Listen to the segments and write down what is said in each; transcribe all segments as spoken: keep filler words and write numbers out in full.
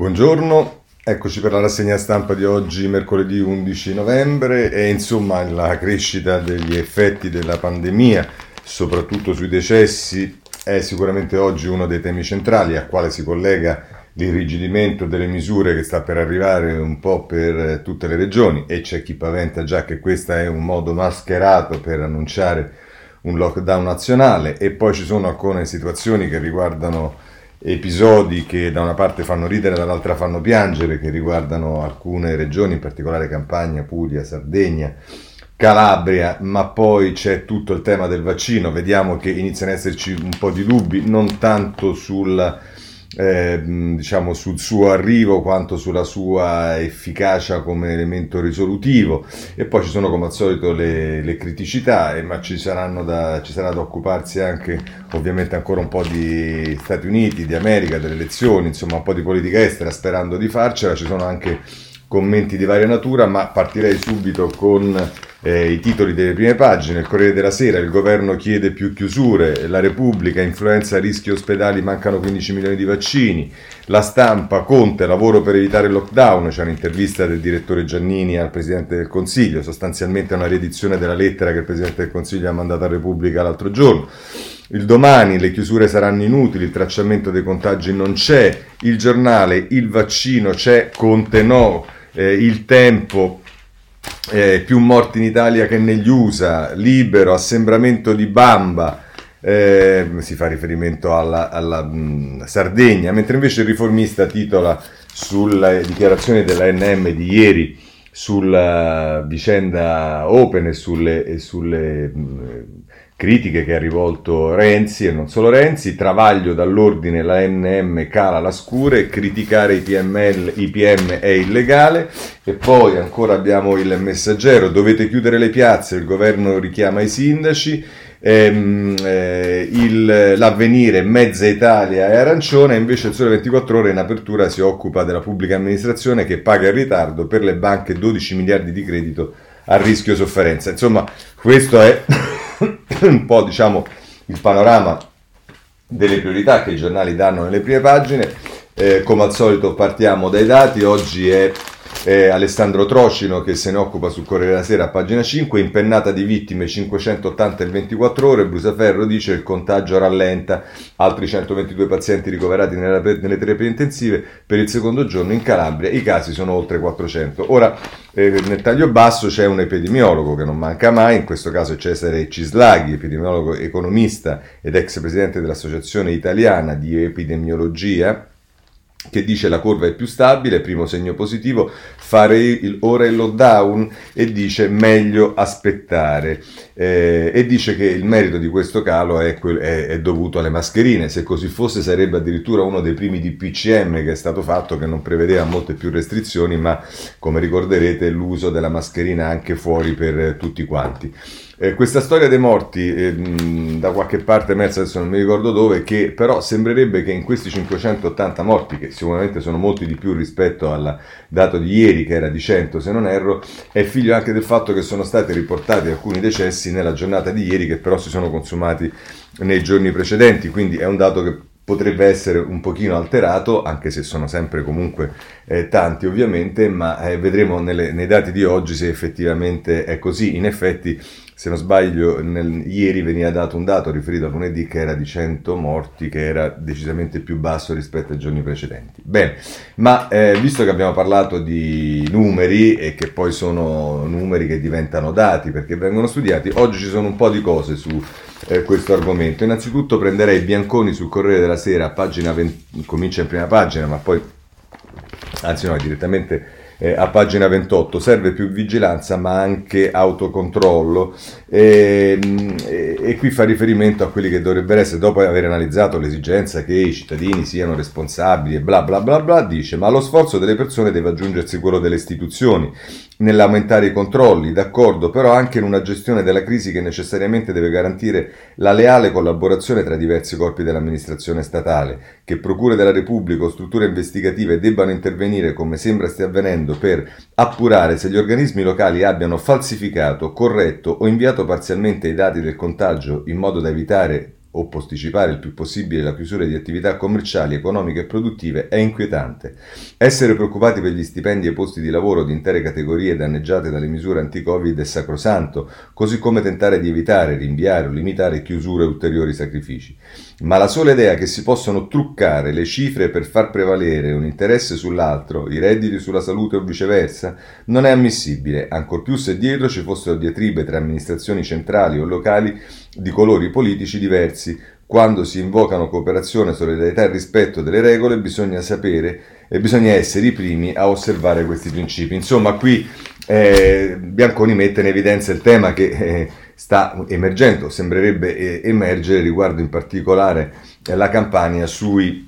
Buongiorno, eccoci per la rassegna stampa di oggi, mercoledì undici novembre, e insomma la crescita degli effetti della pandemia, soprattutto sui decessi, è sicuramente oggi uno dei temi centrali, a quale si collega l'irrigidimento delle misure che sta per arrivare un po' per tutte le regioni, e c'è chi paventa già che questo è un modo mascherato per annunciare un lockdown nazionale. E poi ci sono alcune situazioni che riguardano episodi che da una parte fanno ridere, dall'altra fanno piangere, che riguardano alcune regioni, in particolare Campania, Puglia, Sardegna, Calabria, ma poi c'è tutto il tema del vaccino. Vediamo che iniziano ad esserci un po' di dubbi, non tanto sul, eh, diciamo sul suo arrivo, quanto sulla sua efficacia come elemento risolutivo. E poi ci sono, come al solito, le, le criticità, eh, ma ci saranno da, ci sarà da occuparsi anche, ovviamente, ancora un po' di Stati Uniti, di America, delle elezioni, insomma un po' di politica estera, sperando di farcela. Ci sono anche commenti di varia natura, ma partirei subito con eh, i titoli delle prime pagine. Il Corriere della Sera: il governo chiede più chiusure, la Repubblica, influenza, rischi ospedali, mancano quindici milioni di vaccini. La Stampa: Conte, lavoro per evitare il lockdown, c'è un'intervista del direttore Giannini al Presidente del Consiglio, sostanzialmente una riedizione della lettera che il Presidente del Consiglio ha mandato a Repubblica l'altro giorno. Il Domani: le chiusure saranno inutili, il tracciamento dei contagi non c'è. Il Giornale: il vaccino c'è, Conte no. Eh, il Tempo: eh, più morti in Italia che negli U S A. Libero: assembramento di Bamba, eh, si fa riferimento alla, alla mh, Sardegna. Mentre invece il Riformista titola sulla dichiarazione dell'A N M di ieri sulla vicenda Open e sulle... E sulle mh, critiche che ha rivolto Renzi, e non solo Renzi. Travaglio: dall'ordine l'A N M cala la scure, criticare i P M L, i P M è illegale. E poi ancora abbiamo il Messaggero: dovete chiudere le piazze, il governo richiama i sindaci. Ehm, eh, il, l'Avvenire: mezza Italia è arancione. Invece il Sole ventiquattro Ore in apertura si occupa della pubblica amministrazione che paga in ritardo, per le banche dodici miliardi di credito a rischio sofferenza. Insomma, questo è un po', diciamo, il panorama delle priorità che i giornali danno nelle prime pagine. Eh, come al solito partiamo dai dati. Oggi è eh, Alessandro Trocino che se ne occupa sul Corriere della Sera, pagina cinque, impennata di vittime, cinquecentottanta in ventiquattro ore, Brusaferro dice il contagio rallenta, altri centoventidue pazienti ricoverati nella, nelle terapie intensive per il secondo giorno in Calabria, i casi sono oltre quattrocento. Ora, Eh, nel taglio basso c'è un epidemiologo che non manca mai, in questo caso è Cesare Cislaghi, epidemiologo, economista ed ex presidente dell'Associazione Italiana di Epidemiologia, che dice la curva è più stabile, primo segno positivo, fare il, ora il lockdown, e dice meglio aspettare, eh, e dice che il merito di questo calo è, è, è dovuto alle mascherine. Se così fosse sarebbe addirittura uno dei primi D P C M che è stato fatto, che non prevedeva molte più restrizioni, ma come ricorderete l'uso della mascherina anche fuori per tutti quanti. Eh, questa storia dei morti, eh, da qualche parte emersa, adesso non mi ricordo dove, che però sembrerebbe che in questi cinquecentottanta morti, che sicuramente sono molti di più rispetto al dato di ieri che era di cento se non erro, è figlio anche del fatto che sono stati riportati alcuni decessi nella giornata di ieri che però si sono consumati nei giorni precedenti, quindi è un dato che potrebbe essere un pochino alterato, anche se sono sempre comunque eh, tanti ovviamente, ma eh, vedremo nelle, nei dati di oggi se effettivamente è così. In effetti, se non sbaglio, nel, ieri veniva dato un dato riferito a lunedì che era di cento morti, che era decisamente più basso rispetto ai giorni precedenti. Bene, ma eh, visto che abbiamo parlato di numeri, e che poi sono numeri che diventano dati perché vengono studiati, oggi ci sono un po' di cose su eh, questo argomento. Innanzitutto prenderei Bianconi sul Corriere della Sera, pagina venti, comincia in prima pagina, ma poi, anzi no, è direttamente Eh, a pagina ventotto, serve più vigilanza ma anche autocontrollo, e, e, e qui fa riferimento a quelli che dovrebbero essere, dopo aver analizzato l'esigenza che i cittadini siano responsabili e bla bla bla bla, dice ma lo sforzo delle persone deve aggiungersi quello delle istituzioni nell'aumentare i controlli, d'accordo, però anche in una gestione della crisi che necessariamente deve garantire la leale collaborazione tra diversi corpi dell'amministrazione statale, che procure della Repubblica o strutture investigative debbano intervenire, come sembra stia avvenendo, per appurare se gli organismi locali abbiano falsificato, corretto o inviato parzialmente i dati del contagio in modo da evitare o posticipare il più possibile la chiusura di attività commerciali, economiche e produttive è inquietante. Essere preoccupati per gli stipendi e posti di lavoro di intere categorie danneggiate dalle misure anti-Covid è sacrosanto, così come tentare di evitare, rinviare o limitare chiusure e ulteriori sacrifici. Ma la sola idea che si possono truccare le cifre per far prevalere un interesse sull'altro, i redditi sulla salute o viceversa, non è ammissibile, ancor più se dietro ci fossero diatribe tra amministrazioni centrali o locali di colori politici diversi. Quando si invocano cooperazione, solidarietà e rispetto delle regole, bisogna sapere e bisogna essere i primi a osservare questi principi. Insomma, qui eh, Bianconi mette in evidenza il tema che eh, sta emergendo, sembrerebbe eh, emergere riguardo in particolare eh, la campagna sui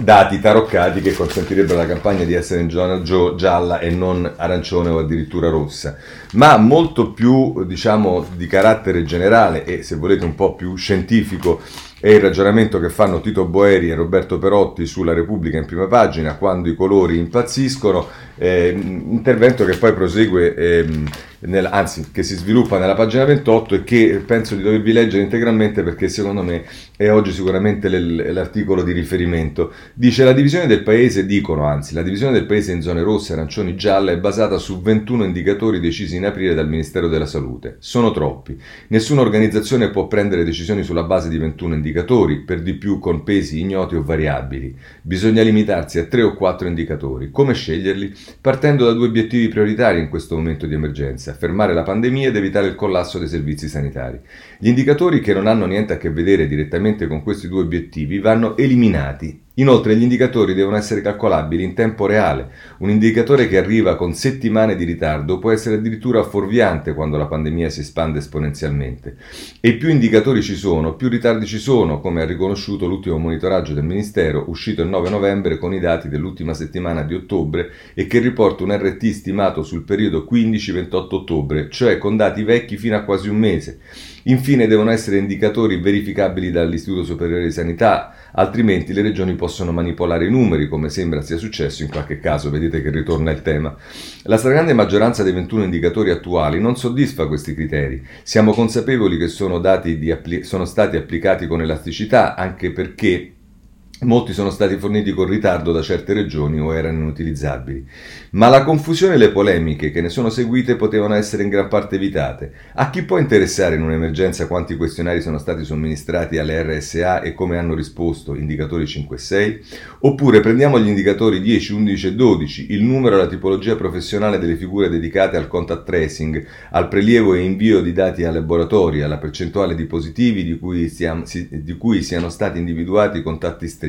dati taroccati che consentirebbero alla campagna di essere in zona gialla e non arancione o addirittura rossa, ma molto più, diciamo, di carattere generale e, se volete, un po' più scientifico è il ragionamento che fanno Tito Boeri e Roberto Perotti sulla Repubblica in prima pagina, quando i colori impazziscono, eh, intervento che poi prosegue, eh, nel, anzi che si sviluppa nella pagina ventotto e che penso di dovervi leggere integralmente perché secondo me è oggi sicuramente l'el, l'articolo di riferimento. Dice: la divisione del paese, dicono anzi, la divisione del paese in zone rosse, arancioni, gialle è basata su ventuno indicatori decisi in aprile dal Ministero della Salute. Sono troppi. Nessuna organizzazione può prendere decisioni sulla base di ventuno indicatori. indicatori, per di più con pesi ignoti o variabili. Bisogna limitarsi a tre o quattro indicatori. Come sceglierli? Partendo da due obiettivi prioritari in questo momento di emergenza: fermare la pandemia ed evitare il collasso dei servizi sanitari. Gli indicatori che non hanno niente a che vedere direttamente con questi due obiettivi vanno eliminati. Inoltre gli indicatori devono essere calcolabili in tempo reale. Un indicatore che arriva con settimane di ritardo può essere addirittura fuorviante quando la pandemia si espande esponenzialmente. E più indicatori ci sono, più ritardi ci sono, come ha riconosciuto l'ultimo monitoraggio del Ministero, uscito il nove novembre con i dati dell'ultima settimana di ottobre e che riporta un erre ti stimato sul periodo quindici ventotto ottobre, cioè con dati vecchi fino a quasi un mese. Infine devono essere indicatori verificabili dall'Istituto Superiore di Sanità, altrimenti le regioni possono manipolare i numeri, come sembra sia successo in qualche caso. Vedete che ritorna il tema. La stragrande maggioranza dei ventuno indicatori attuali non soddisfa questi criteri. Siamo consapevoli che sono, dati di appli- sono stati applicati con elasticità, anche perché molti sono stati forniti con ritardo da certe regioni o erano inutilizzabili. Ma la confusione e le polemiche che ne sono seguite potevano essere in gran parte evitate. A chi può interessare in un'emergenza quanti questionari sono stati somministrati alle erre esse a e come hanno risposto, indicatori cinque e sei? Oppure prendiamo gli indicatori dieci, undici e dodici, il numero e la tipologia professionale delle figure dedicate al contact tracing, al prelievo e invio di dati ai laboratori, alla percentuale di positivi di cui, siamo, si, di cui siano stati individuati contatti stretti.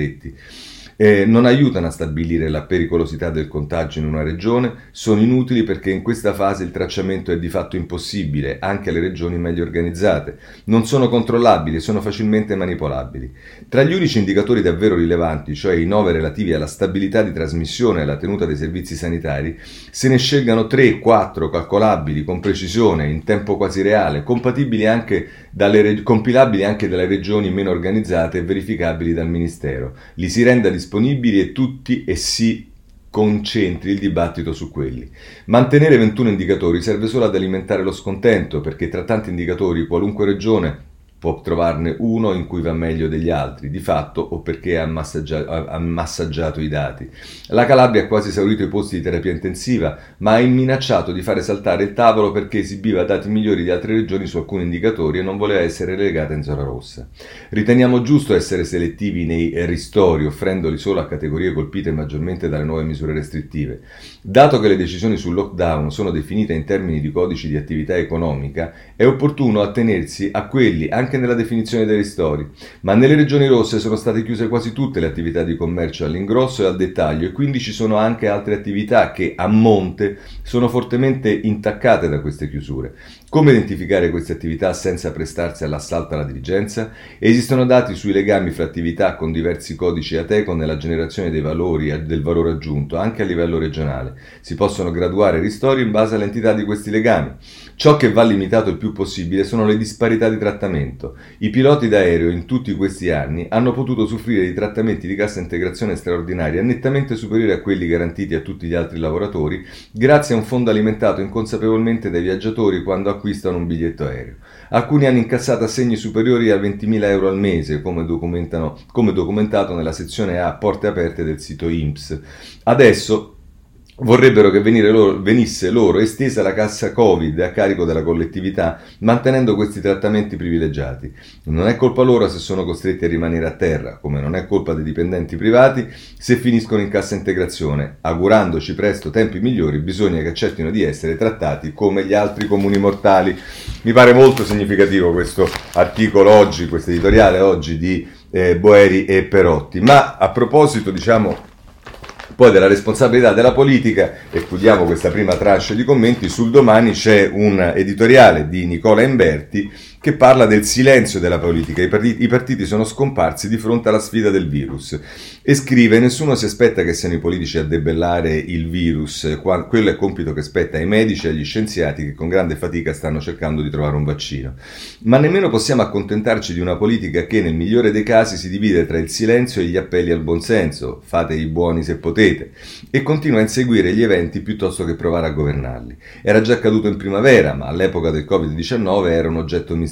Eh, non aiutano a stabilire la pericolosità del contagio in una regione, sono inutili perché in questa fase il tracciamento è di fatto impossibile, anche alle regioni meglio organizzate, non sono controllabili, sono facilmente manipolabili. Tra gli unici indicatori davvero rilevanti, cioè i nove relativi alla stabilità di trasmissione e alla tenuta dei servizi sanitari, se ne scelgano tre quattro calcolabili con precisione, in tempo quasi reale, compatibili anche dalle, compilabili anche dalle regioni meno organizzate e verificabili dal Ministero. Li si renda disponibili e tutti e si concentri il dibattito su quelli. Mantenere ventuno indicatori serve solo ad alimentare lo scontento, perché tra tanti indicatori qualunque regione può trovarne uno in cui va meglio degli altri, di fatto, o perché ha, massaggia- ha massaggiato i dati. La Calabria ha quasi esaurito i posti di terapia intensiva, ma ha minacciato di fare saltare il tavolo perché esibiva dati migliori di altre regioni su alcuni indicatori e non voleva essere relegata in zona rossa. Riteniamo giusto essere selettivi nei ristori, offrendoli solo a categorie colpite maggiormente dalle nuove misure restrittive. Dato che le decisioni sul lockdown sono definite in termini di codici di attività economica, è opportuno attenersi a quelli, anche anche nella definizione dei ristori, ma nelle regioni rosse sono state chiuse quasi tutte le attività di commercio all'ingrosso e al dettaglio e quindi ci sono anche altre attività che a monte sono fortemente intaccate da queste chiusure. Come identificare queste attività senza prestarsi all'assalto alla diligenza? Esistono dati sui legami fra attività con diversi codici Ateco nella generazione dei valori del valore aggiunto, anche a livello regionale. Si possono graduare ristori in base all'entità di questi legami. Ciò che va limitato il più possibile sono le disparità di trattamento. I piloti d'aereo in tutti questi anni hanno potuto usufruire di trattamenti di cassa integrazione straordinaria nettamente superiori a quelli garantiti a tutti gli altri lavoratori grazie a un fondo alimentato inconsapevolmente dai viaggiatori quando acquistano un biglietto aereo. Alcuni hanno incassato assegni superiori a ventimila euro al mese, come, documentano, come documentato nella sezione A porte aperte del sito I N P S. Adesso vorrebbero che venire loro, venisse loro estesa la cassa Covid a carico della collettività, mantenendo questi trattamenti privilegiati. Non è colpa loro se sono costretti a rimanere a terra, come non è colpa dei dipendenti privati se finiscono in cassa integrazione. Augurandoci presto tempi migliori, bisogna che accettino di essere trattati come gli altri comuni mortali. Mi pare molto significativo questo articolo oggi, questo editoriale oggi di eh, Boeri e Perotti. Ma a proposito, diciamo, poi della responsabilità della politica, e chiudiamo questa prima tranche di commenti, sul Domani c'è un editoriale di Nicola Imberti che parla del silenzio della politica. I partiti, i partiti sono scomparsi di fronte alla sfida del virus, e scrive: nessuno si aspetta che siano i politici a debellare il virus, quello è compito che spetta ai medici e agli scienziati che con grande fatica stanno cercando di trovare un vaccino, ma nemmeno possiamo accontentarci di una politica che nel migliore dei casi si divide tra il silenzio e gli appelli al buonsenso, fate i buoni se potete, e continua a inseguire gli eventi piuttosto che provare a governarli. Era già accaduto in primavera, ma all'epoca del covid diciannove era un oggetto misterioso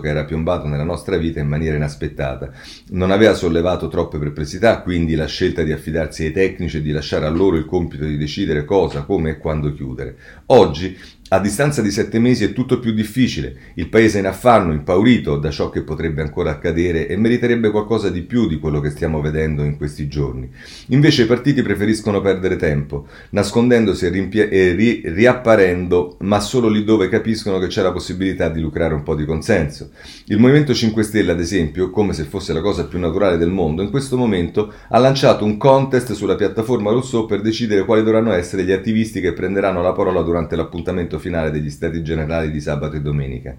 che era piombato nella nostra vita in maniera inaspettata. Non aveva sollevato troppe perplessità, quindi la scelta di affidarsi ai tecnici e di lasciare a loro il compito di decidere cosa, come e quando chiudere. Oggi, a distanza di sette mesi, è tutto più difficile. Il paese è in affanno, impaurito da ciò che potrebbe ancora accadere, e meriterebbe qualcosa di più di quello che stiamo vedendo in questi giorni. Invece i partiti preferiscono perdere tempo, nascondendosi e, rimpia- e ri- riapparendo, ma solo lì dove capiscono che c'è la possibilità di lucrare un po' di consenso. Il Movimento cinque Stelle, ad esempio, come se fosse la cosa più naturale del mondo, in questo momento ha lanciato un contest sulla piattaforma Rousseau per decidere quali dovranno essere gli attivisti che prenderanno la parola durante l'appuntamento finale degli Stati Generali di sabato e domenica.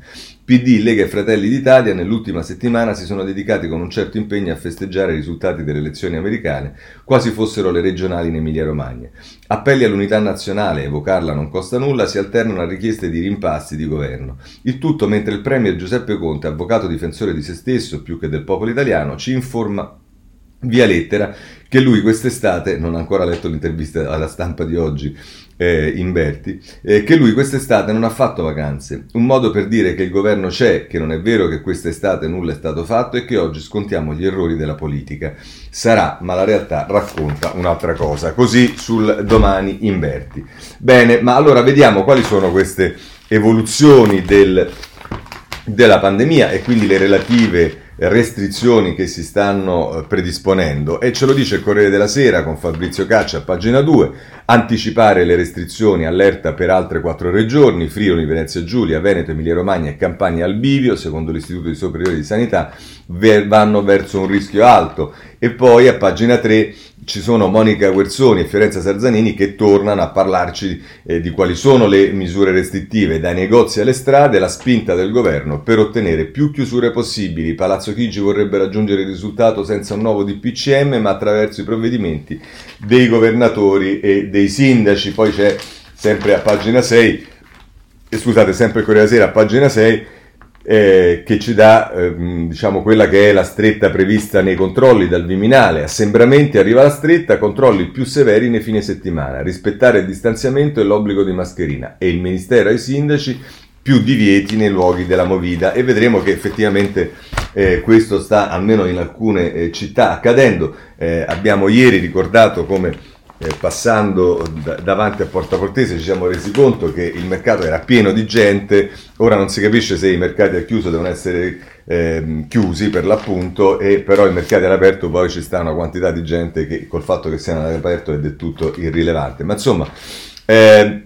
P D, Lega e Fratelli d'Italia nell'ultima settimana si sono dedicati con un certo impegno a festeggiare i risultati delle elezioni americane, quasi fossero le regionali in Emilia-Romagna. Appelli all'unità nazionale, evocarla non costa nulla, si alternano a richieste di rimpasti di governo. Il tutto mentre il premier Giuseppe Conte, avvocato difensore di se stesso più che del popolo italiano, ci informa via lettera che lui quest'estate, non ha ancora letto l'intervista alla stampa di oggi, Eh, Imberti, eh, che lui quest'estate non ha fatto vacanze, un modo per dire che il governo c'è, che non è vero che quest'estate nulla è stato fatto e che oggi scontiamo gli errori della politica. Sarà, ma la realtà racconta un'altra cosa. Così sul Domani Imberti. Bene, ma allora vediamo quali sono queste evoluzioni del, della pandemia e quindi le relative restrizioni che si stanno predisponendo, e ce lo dice il Corriere della Sera con Fabrizio Caccia a pagina due: anticipare le restrizioni, allerta per altre quattro regioni, Friuli, Venezia Giulia, Veneto, Emilia Romagna e Campania al bivio, secondo l'Istituto Superiore di Sanità vanno verso un rischio alto. E poi a pagina tre ci sono Monica Guerzoni e Fiorenza Sarzanini che tornano a parlarci eh, di quali sono le misure restrittive, dai negozi alle strade, la spinta del governo per ottenere più chiusure possibili. Palazzo Chigi vorrebbe raggiungere il risultato senza un nuovo D P C M, ma attraverso i provvedimenti dei governatori e dei sindaci. Poi c'è sempre a pagina sei, eh, scusate, sempre il Corriere della Sera a pagina sei, Eh, che ci dà ehm, diciamo quella che è la stretta prevista nei controlli dal Viminale. Assembramenti, arriva la stretta, controlli più severi nei fine settimana, rispettare il distanziamento e l'obbligo di mascherina, e il Ministero ai sindaci più divieti nei luoghi della movida. E vedremo che effettivamente eh, questo sta almeno in alcune eh, città accadendo. Eh, abbiamo ieri ricordato come Eh, passando da- davanti a Porta Portese ci siamo resi conto che il mercato era pieno di gente. Ora non si capisce se i mercati al chiuso devono essere eh, chiusi per l'appunto, e però i mercati all'aperto poi ci sta una quantità di gente che col fatto che siano all'aperto è del tutto irrilevante. Ma insomma, eh,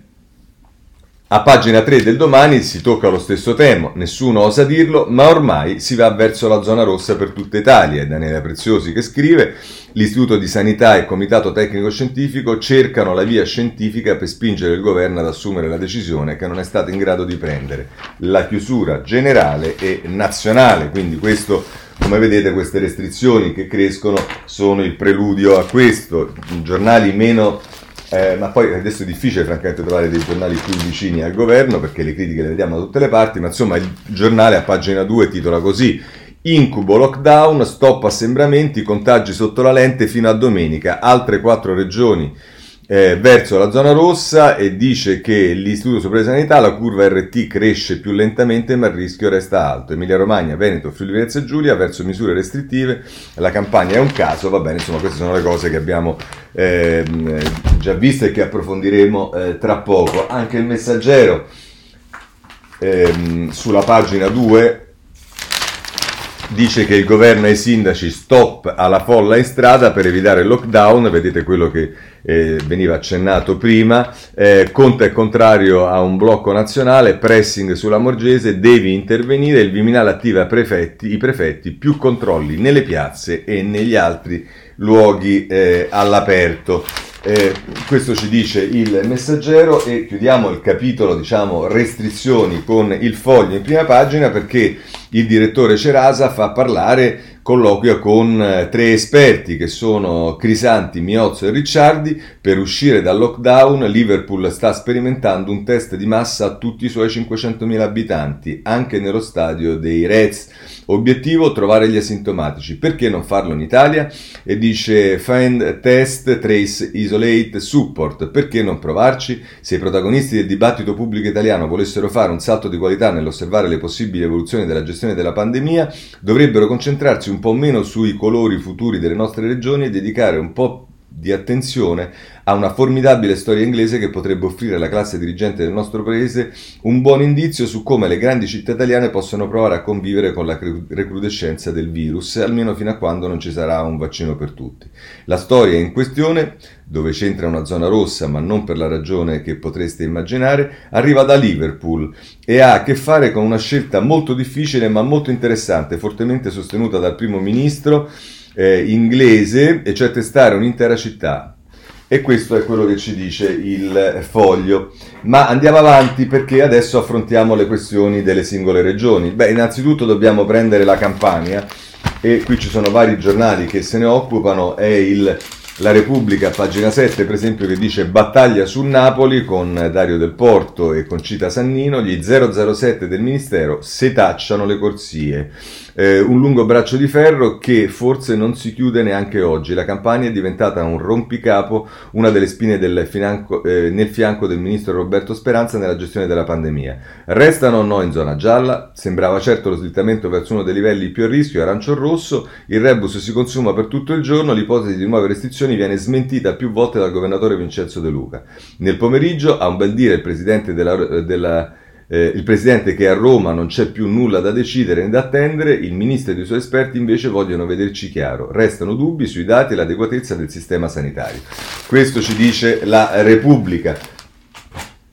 a pagina tre del Domani si tocca lo stesso tema, nessuno osa dirlo, ma ormai si va verso la zona rossa per tutta Italia. È Daniele Preziosi che scrive: l'Istituto di Sanità e il Comitato Tecnico-Scientifico cercano la via scientifica per spingere il governo ad assumere la decisione che non è stato in grado di prendere, la chiusura generale e nazionale. Quindi questo, come vedete, queste restrizioni che crescono sono il preludio a questo. Giornali meno eh, ma poi adesso è difficile francamente trovare dei giornali più vicini al governo, perché le critiche le vediamo da tutte le parti, ma insomma il giornale a pagina due titola così: incubo lockdown, stop assembramenti, contagi sotto la lente fino a domenica, altre quattro regioni eh, verso la zona rossa, e dice che l'Istituto Superiore di Sanità, la curva erre ti cresce più lentamente ma il rischio resta alto. Emilia Romagna, Veneto, Friuli Venezia Giulia verso misure restrittive, la Campania è un caso, va bene, insomma queste sono le cose che abbiamo eh, già viste e che approfondiremo eh, tra poco. Anche il Messaggero eh, sulla pagina due dice che il governo e i sindaci stop alla folla in strada per evitare il lockdown, vedete quello che eh, veniva accennato prima, eh, Conte è contrario a un blocco nazionale, pressing sulla Morgese, devi intervenire, il Viminale attiva prefetti, i prefetti, più controlli nelle piazze e negli altri luoghi eh, all'aperto. Eh, questo ci dice il Messaggero, e chiudiamo il capitolo, diciamo, restrizioni con il Foglio in prima pagina, perché il direttore Cerasa fa parlare, colloquia con eh, tre esperti che sono Crisanti, Miozzo e Ricciardi. Per uscire dal lockdown Liverpool sta sperimentando un test di massa a tutti i suoi cinquecentomila abitanti, anche nello stadio dei Reds. Obiettivo trovare gli asintomatici, perché non farlo in Italia? E dice Find, Test, Trace, Isolate, Support, perché non provarci? Se i protagonisti del dibattito pubblico italiano volessero fare un salto di qualità nell'osservare le possibili evoluzioni della gestione della pandemia, dovrebbero concentrarsi un po' meno sui colori futuri delle nostre regioni e dedicare un po' di attenzione a una formidabile storia inglese che potrebbe offrire alla classe dirigente del nostro paese un buon indizio su come le grandi città italiane possono provare a convivere con la recrudescenza del virus, almeno fino a quando non ci sarà un vaccino per tutti. La storia in questione, dove c'entra una zona rossa, ma non per la ragione che potreste immaginare, arriva da Liverpool e ha a che fare con una scelta molto difficile ma molto interessante, fortemente sostenuta dal primo ministro Eh, inglese, e cioè testare un'intera città. E questo è quello che ci dice il Foglio. Ma andiamo avanti, perché adesso affrontiamo le questioni delle singole regioni. Beh, innanzitutto dobbiamo prendere la Campania, e qui ci sono vari giornali che se ne occupano. È il La Repubblica, pagina sette, per esempio, che dice battaglia su Napoli con Dario Del Porto e con Cita Sannino, gli zero zero sette del Ministero setacciano le corsie. Eh, un lungo braccio di ferro che forse non si chiude neanche oggi. La Campania è diventata un rompicapo, una delle spine del financo, eh, nel fianco del ministro Roberto Speranza nella gestione della pandemia. Restano o no in zona gialla? Sembrava certo lo slittamento verso uno dei livelli più a rischio, arancio-rosso. Il rebus si consuma per tutto il giorno, l'ipotesi di nuove restrizioni viene smentita più volte dal governatore Vincenzo De Luca. Nel pomeriggio, a un bel dire, il presidente, della, della, eh, il presidente che a Roma non c'è più nulla da decidere né da attendere, il ministro e i suoi esperti invece vogliono vederci chiaro. Restano dubbi sui dati e l'adeguatezza del sistema sanitario. Questo ci dice la Repubblica.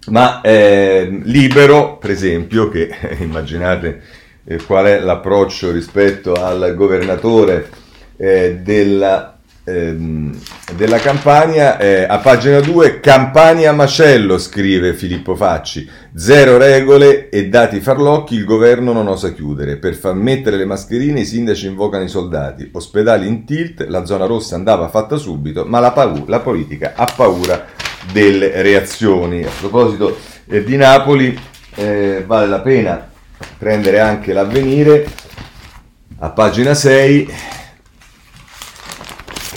Ma eh, Libero, per esempio, che eh, immaginate eh, qual è l'approccio rispetto al governatore eh, della della Campania, eh, a pagina due, Campania macello, scrive Filippo Facci, zero regole e dati farlocchi, il governo non osa chiudere, per far mettere le mascherine i sindaci invocano i soldati, ospedali in tilt, la zona rossa andava fatta subito, ma la, paura, la politica ha paura delle reazioni. A proposito eh, di Napoli, eh, vale la pena prendere anche l'Avvenire a pagina sei,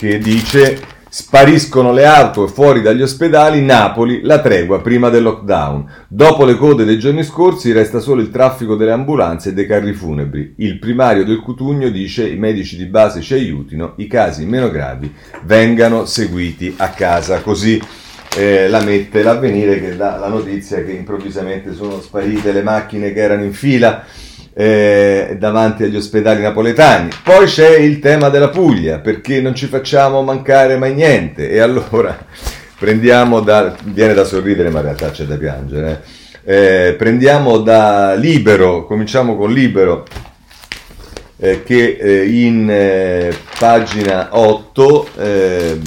che dice spariscono le auto e fuori dagli ospedali, Napoli la tregua prima del lockdown. Dopo le code dei giorni scorsi resta solo il traffico delle ambulanze e dei carri funebri. Il primario del Cutugno dice i medici di base ci aiutino, i casi meno gravi vengano seguiti a casa. Così eh, la mette l'Avvenire, che dà la notizia che improvvisamente sono sparite le macchine che erano in fila Eh, davanti agli ospedali napoletani. Poi c'è il tema della Puglia, perché non ci facciamo mancare mai niente, e allora prendiamo da, viene da sorridere ma in realtà c'è da piangere, eh. Eh, prendiamo da Libero, cominciamo con Libero eh, che eh, in eh, pagina otto eh,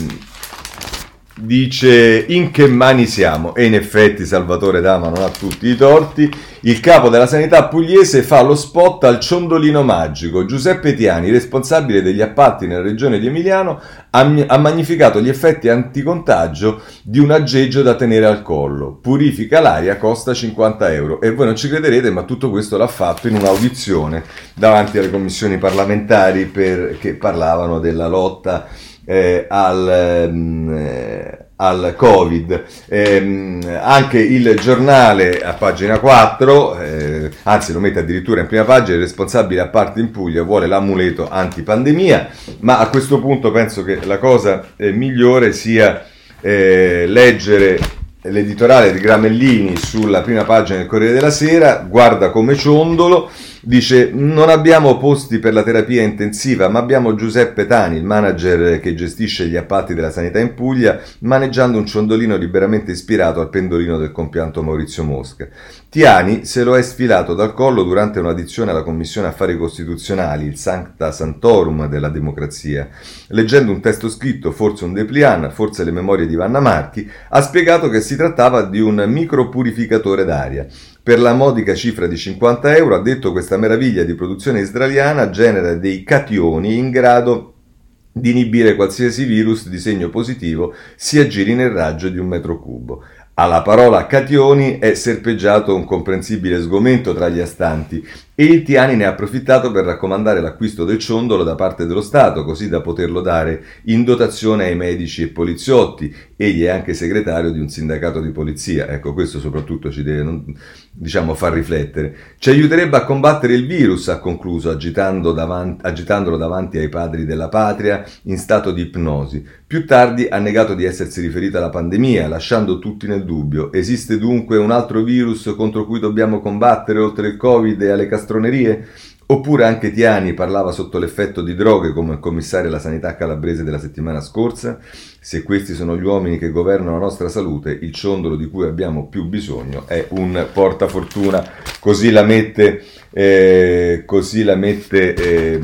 dice in che mani siamo, e in effetti Salvatore Dama non ha tutti i torti. Il capo della sanità pugliese fa lo spot al ciondolino magico. Giuseppe Tiani, responsabile degli appalti nella regione di Emiliano, ha, ha magnificato gli effetti anticontagio di un aggeggio da tenere al collo. Purifica l'aria, costa cinquanta euro. E voi non ci crederete, ma tutto questo l'ha fatto in un'audizione davanti alle commissioni parlamentari per, che parlavano della lotta Eh, al, eh, al Covid. Eh, anche il giornale a pagina quattro, eh, anzi lo mette addirittura in prima pagina, il responsabile a parte in Puglia vuole l'amuleto antipandemia, ma a questo punto penso che la cosa eh, migliore sia eh, leggere l'editoriale di Gramellini sulla prima pagina del Corriere della Sera. Guarda come ciondolo, dice: non abbiamo posti per la terapia intensiva, ma abbiamo Giuseppe Tani, il manager che gestisce gli appalti della sanità in Puglia, maneggiando un ciondolino liberamente ispirato al pendolino del compianto Maurizio Mosca. Tiani se lo è sfilato dal collo durante un'audizione alla Commissione Affari Costituzionali, il Sancta Santorum della democrazia. Leggendo un testo scritto, forse un dépliant, forse le memorie di Vanna Marchi, ha spiegato che si trattava di un micropurificatore d'aria. Per la modica cifra di cinquanta euro, ha detto, questa meraviglia di produzione israeliana genera dei cationi in grado di inibire qualsiasi virus di segno positivo si aggiri nel raggio di un metro cubo. Alla parola cationi è serpeggiato un comprensibile sgomento tra gli astanti e il Tiani ne ha approfittato per raccomandare l'acquisto del ciondolo da parte dello Stato, così da poterlo dare in dotazione ai medici e poliziotti. Egli è anche segretario di un sindacato di polizia. Ecco, questo soprattutto ci deve, non, diciamo, far riflettere. Ci aiuterebbe a combattere il virus, ha concluso, agitando davanti, agitandolo davanti ai padri della patria in stato di ipnosi. Più tardi ha negato di essersi riferito alla pandemia, lasciando tutti nel dubbio. Esiste dunque un altro virus contro cui dobbiamo combattere, oltre il Covid e alle castronerie? Oppure anche Tiani parlava sotto l'effetto di droghe, come il commissario alla sanità calabrese della settimana scorsa? Se questi sono gli uomini che governano la nostra salute, il ciondolo di cui abbiamo più bisogno è un portafortuna. Così la mette, eh, così la mette eh,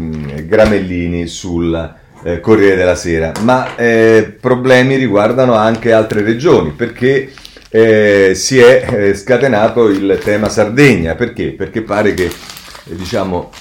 Gramellini sulla eh, Corriere della Sera. Ma eh, problemi riguardano anche altre regioni, perché eh, si è eh, scatenato il tema Sardegna. Perché? Perché pare che, diciamo,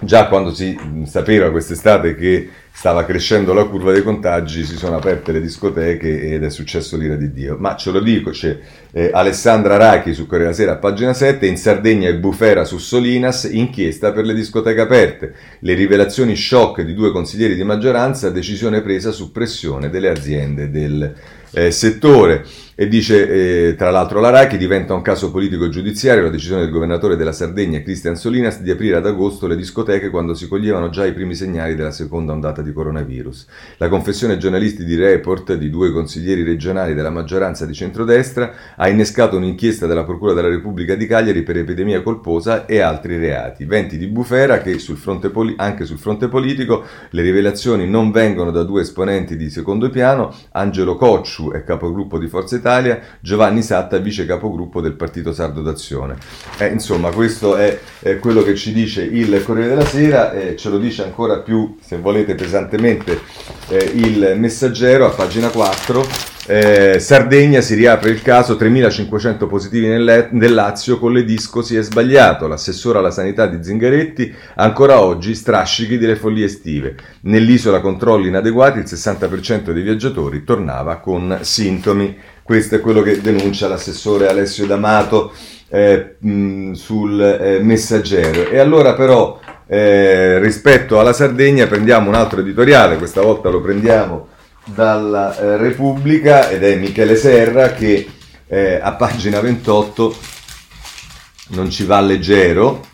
già quando si sapeva quest'estate che stava crescendo la curva dei contagi, si sono aperte le discoteche ed è successo l'ira di Dio. Ma ce lo dico, c'è eh, Alessandra Rachi su Corriere della Sera, pagina sette, in Sardegna e bufera su Solinas, inchiesta per le discoteche aperte. Le rivelazioni shock di due consiglieri di maggioranza, decisione presa su pressione delle aziende del Eh, settore. E dice eh, tra l'altro la Rachi: diventa un caso politico e giudiziario la decisione del governatore della Sardegna Cristian Solinas di aprire ad agosto le discoteche, quando si coglievano già i primi segnali della seconda ondata di coronavirus. La confessione ai giornalisti di Report di due consiglieri regionali della maggioranza di centrodestra ha innescato un'inchiesta della Procura della Repubblica di Cagliari per epidemia colposa e altri reati. Venti di bufera che sul fronte poli- anche sul fronte politico. Le rivelazioni non vengono da due esponenti di secondo piano: Angelo Cocciu è capogruppo di Forza Italia, Giovanni Satta vice capogruppo del Partito Sardo d'Azione. Eh, insomma, questo è, è quello che ci dice il Corriere della Sera. Eh, ce lo dice ancora più, se volete, pesantemente eh, il Messaggero a pagina quattro. Eh, Sardegna si riapre il caso, tremilacinquecento positivi nel, nel Lazio, con le disco si è sbagliato. L'assessora alla sanità di Zingaretti: ancora oggi strascichi delle follie estive. Nell'isola controlli inadeguati, il sessanta per cento dei viaggiatori tornava con sintomi. Questo è quello che denuncia l'assessore Alessio D'Amato eh, mh, sul eh, Messaggero. E allora però eh, rispetto alla Sardegna prendiamo un altro editoriale, questa volta lo prendiamo dalla eh, Repubblica, ed è Michele Serra che eh, a pagina ventotto non ci va leggero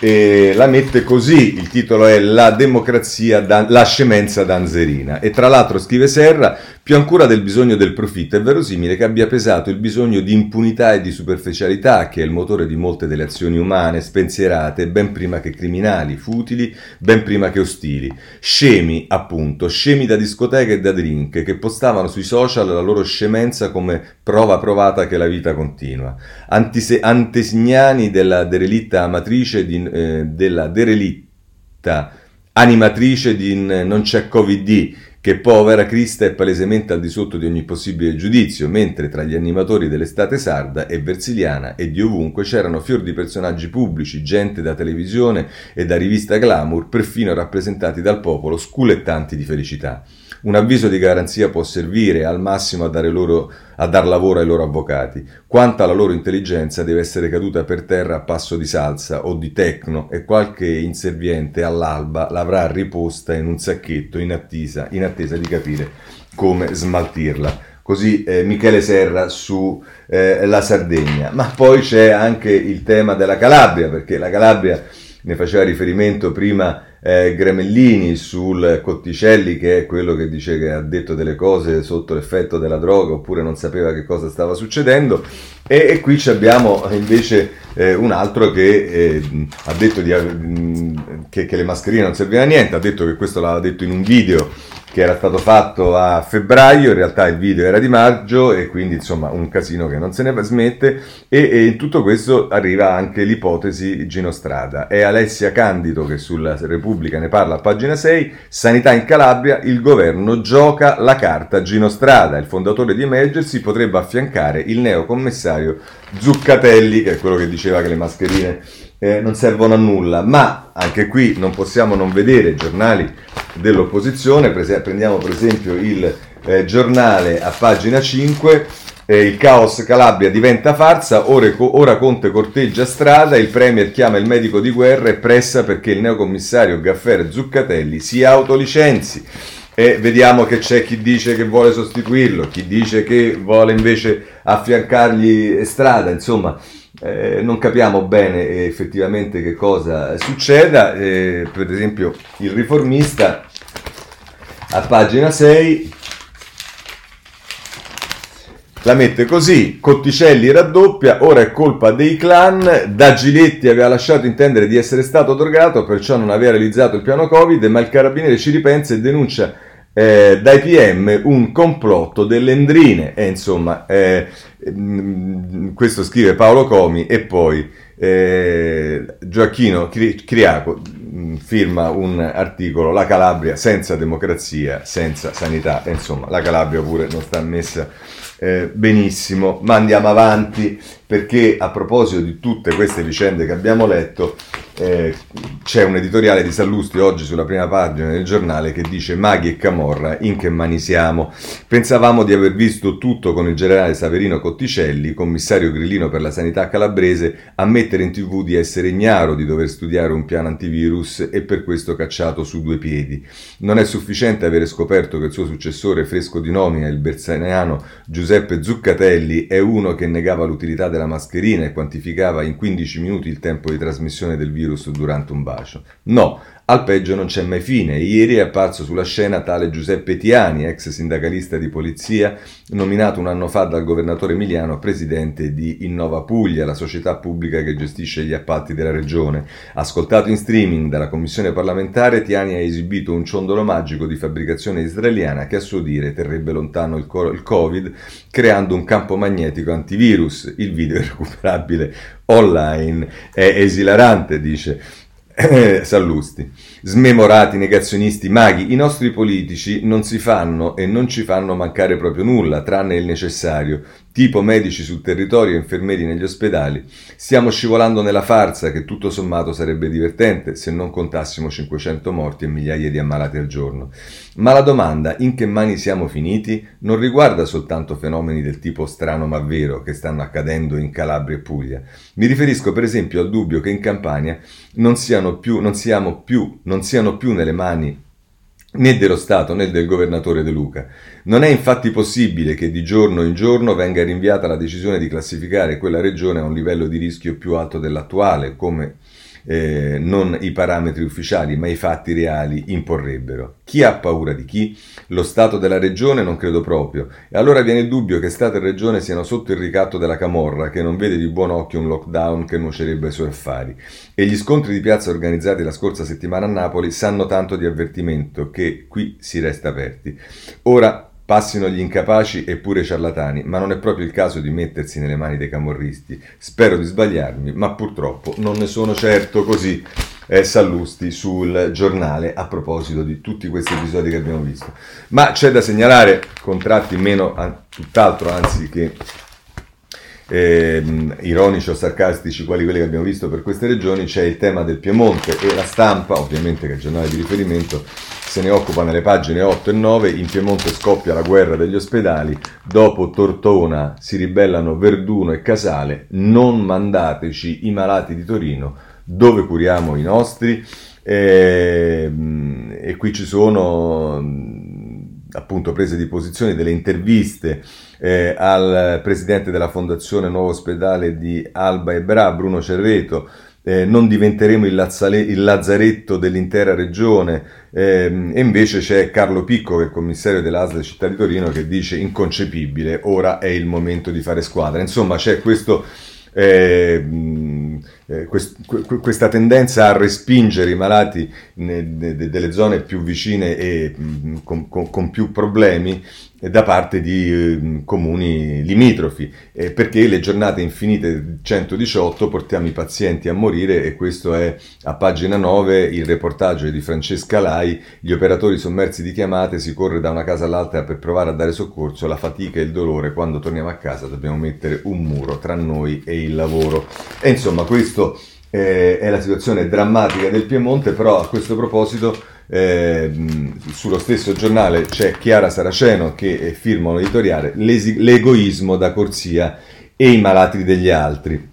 e la mette così. Il titolo è La democrazia, da- la scemenza danzerina, e tra l'altro scrive Serra: più ancora del bisogno del profitto è verosimile che abbia pesato il bisogno di impunità e di superficialità, che è il motore di molte delle azioni umane spensierate, ben prima che criminali, futili, ben prima che ostili. Scemi, appunto, scemi da discoteche e da drink, che postavano sui social la loro scemenza come prova provata che la vita continua. Antise- antesignani della derelitta amatrice di, eh, della derelitta animatrice di Non c'è Covid, che povera Crista è palesemente al di sotto di ogni possibile giudizio, mentre tra gli animatori dell'estate sarda e versiliana e di ovunque c'erano fior di personaggi pubblici, gente da televisione e da rivista glamour, perfino rappresentati dal popolo, sculettanti di felicità. Un avviso di garanzia può servire al massimo a dare loro, a dar lavoro ai loro avvocati. Quanto alla loro intelligenza, deve essere caduta per terra a passo di salsa o di tecno, e qualche inserviente all'alba l'avrà riposta in un sacchetto in attesa, in attesa di capire come smaltirla. Così eh, Michele Serra su eh, la Sardegna. Ma poi c'è anche il tema della Calabria, perché la Calabria, ne faceva riferimento prima Eh, Gremellini sul Cotticelli, che è quello che dice che ha detto delle cose sotto l'effetto della droga oppure non sapeva che cosa stava succedendo, e, e qui abbiamo invece eh, un altro che eh, ha detto di, mh, che, che le mascherine non servivano a niente, ha detto che questo l'aveva detto in un video che era stato fatto a febbraio, in realtà il video era di maggio, e quindi insomma un casino che non se ne smette. E, e in tutto questo arriva anche l'ipotesi Gino Strada. È Alessia Candido che sulla Repubblica ne parla a pagina sei, sanità in Calabria, il governo gioca la carta Gino Strada, il fondatore di Emergency potrebbe affiancare il neocommessario Zuccatelli, che è quello che diceva che le mascherine Eh, non servono a nulla. Ma anche qui non possiamo non vedere giornali dell'opposizione. Prese- prendiamo per esempio il eh, giornale a pagina cinque, eh, il caos Calabria diventa farsa, ora, co- ora Conte corteggia Strada, il premier chiama il medico di guerra e pressa perché il neocommissario Gaffer Zuccatelli si autolicenzi. E vediamo che c'è chi dice che vuole sostituirlo, chi dice che vuole invece affiancargli Strada, insomma Eh, non capiamo bene eh, effettivamente che cosa succeda. Eh, per esempio il Riformista a pagina sei la mette così: Cotticelli raddoppia, ora è colpa dei clan, da Giletti aveva lasciato intendere di essere stato drogato, perciò non aveva realizzato il piano Covid, ma il carabiniere ci ripensa e denuncia Eh, dai P M un complotto delle endrine. E eh, insomma eh, questo scrive Paolo Comi, e poi eh, Gioacchino Criaco firma un articolo: la Calabria senza democrazia, senza sanità. E insomma la Calabria pure non sta messa eh, benissimo. Ma andiamo avanti, perché a proposito di tutte queste vicende che abbiamo letto Eh, c'è un editoriale di Sallusti oggi sulla prima pagina del giornale che dice: maghi e camorra, in che mani siamo? Pensavamo di aver visto tutto con il generale Saverino Cotticelli, commissario grillino per la sanità calabrese, ammettere in tv di essere ignaro, di dover studiare un piano antivirus e per questo cacciato su due piedi. Non è sufficiente avere scoperto che il suo successore fresco di nomina, il bersaniano Giuseppe Zuccatelli, è uno che negava l'utilità della mascherina e quantificava in quindici minuti il tempo di trasmissione del virus durante un bacio. No, al peggio non c'è mai fine. Ieri è apparso sulla scena tale Giuseppe Tiani, ex sindacalista di polizia, nominato un anno fa dal governatore Emiliano presidente di Innova Puglia, la società pubblica che gestisce gli appalti della regione. Ascoltato in streaming dalla commissione parlamentare, Tiani ha esibito un ciondolo magico di fabbricazione israeliana che a suo dire terrebbe lontano il, co- il Covid, creando un campo magnetico antivirus. Il video è recuperabile online, è esilarante, dice Sallusti. Smemorati, negazionisti, maghi, i nostri politici non si fanno e non ci fanno mancare proprio nulla, tranne il necessario, tipo medici sul territorio e infermieri negli ospedali. Stiamo scivolando nella farsa, che tutto sommato sarebbe divertente se non contassimo cinquecento morti e migliaia di ammalati al giorno. Ma la domanda in che mani siamo finiti non riguarda soltanto fenomeni del tipo strano ma vero che stanno accadendo in Calabria e Puglia. Mi riferisco per esempio al dubbio che in Campania non siano più, non siamo più, non siano più nelle mani né dello Stato né del governatore De Luca. Non è infatti possibile che di giorno in giorno venga rinviata la decisione di classificare quella regione a un livello di rischio più alto dell'attuale, come eh, non i parametri ufficiali ma i fatti reali imporrebbero. Chi ha paura di chi? Lo Stato della regione? Non credo proprio. E allora viene il dubbio che Stato e regione siano sotto il ricatto della camorra, che non vede di buon occhio un lockdown che nuocerebbe ai suoi affari. E gli scontri di piazza organizzati la scorsa settimana a Napoli sanno tanto di avvertimento che qui si resta aperti. Ora passino gli incapaci e pure ciarlatani, ma non è proprio il caso di mettersi nelle mani dei camorristi. Spero di sbagliarmi, ma purtroppo non ne sono certo. Così eh, Sallusti sul giornale a proposito di tutti questi episodi che abbiamo visto. Ma c'è da segnalare contratti meno, an- tutt'altro anzi che eh, ironici o sarcastici quali quelli che abbiamo visto per queste regioni. C'è il tema del Piemonte e la Stampa, ovviamente, che è il giornale di riferimento, se ne occupa nelle pagine otto e nove. In Piemonte scoppia la guerra degli ospedali, dopo Tortona si ribellano Verduno e Casale, non mandateci i malati di Torino, dove curiamo i nostri, e, e qui ci sono appunto prese di posizione, delle interviste eh, al presidente della fondazione Nuovo Ospedale di Alba e Bra, Bruno Cerreto. Eh, non diventeremo il, lazzale, il lazzaretto dell'intera regione, eh, e invece c'è Carlo Picco, che è il commissario dell'A S L Città di Torino, che dice inconcepibile, ora è il momento di fare squadra. Insomma, c'è questo, eh, eh, quest, qu- questa tendenza a respingere i malati ne, de, de, delle zone più vicine e mh, con, con, con più problemi da parte di eh, comuni limitrofi, eh, perché le giornate infinite centodiciotto portiamo i pazienti a morire. E questo è a pagina nove, il reportaggio è di Francesca Lai, gli operatori sommersi di chiamate, si corre da una casa all'altra per provare a dare soccorso, la fatica e il dolore, quando torniamo a casa dobbiamo mettere un muro tra noi e il lavoro. E insomma, questo eh, è la situazione drammatica del Piemonte. Però a questo proposito, Eh, sullo stesso giornale c'è Chiara Saraceno che firma un editoriale, l'egoismo da corsia e i malati degli altri.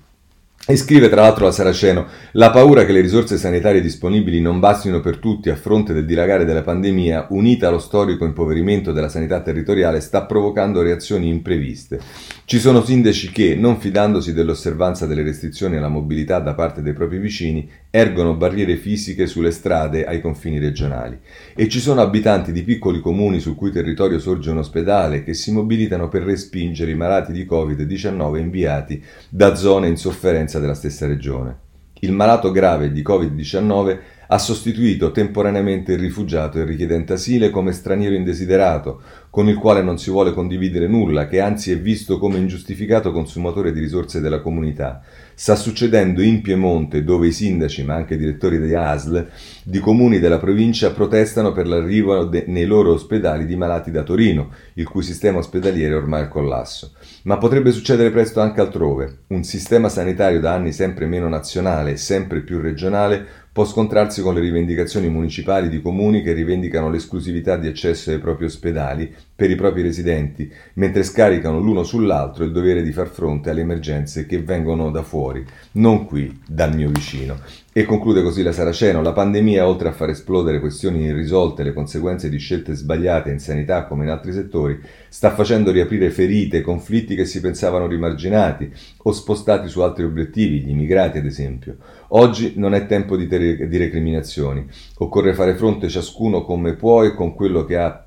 E scrive tra l'altro la Saraceno: la paura che le risorse sanitarie disponibili non bastino per tutti a fronte del dilagare della pandemia, unita allo storico impoverimento della sanità territoriale, sta provocando reazioni impreviste. Ci sono sindaci che, non fidandosi dell'osservanza delle restrizioni alla mobilità da parte dei propri vicini, ergono barriere fisiche sulle strade ai confini regionali. E ci sono abitanti di piccoli comuni sul cui territorio sorge un ospedale che si mobilitano per respingere i malati di covid diciannove inviati da zone in sofferenza della stessa regione. Il malato grave di covid diciannove ha sostituito temporaneamente il rifugiato e il richiedente asile come straniero indesiderato, con il quale non si vuole condividere nulla, che anzi è visto come ingiustificato consumatore di risorse della comunità. Sta succedendo in Piemonte, dove i sindaci, ma anche i direttori di A S L, di comuni della provincia protestano per l'arrivo de- nei loro ospedali di malati da Torino, il cui sistema ospedaliero è ormai al collasso. Ma potrebbe succedere presto anche altrove. Un sistema sanitario da anni sempre meno nazionale e sempre più regionale può scontrarsi con le rivendicazioni municipali di comuni che rivendicano l'esclusività di accesso ai propri ospedali per i propri residenti, mentre scaricano l'uno sull'altro il dovere di far fronte alle emergenze che vengono da fuori, non qui, dal mio vicino. E conclude così la Saraceno: la pandemia, oltre a far esplodere questioni irrisolte e le conseguenze di scelte sbagliate in sanità come in altri settori, sta facendo riaprire ferite, conflitti che si pensavano rimarginati o spostati su altri obiettivi, gli immigrati ad esempio. Oggi non è tempo di, ter- di recriminazioni, occorre fare fronte ciascuno come può e con quello che ha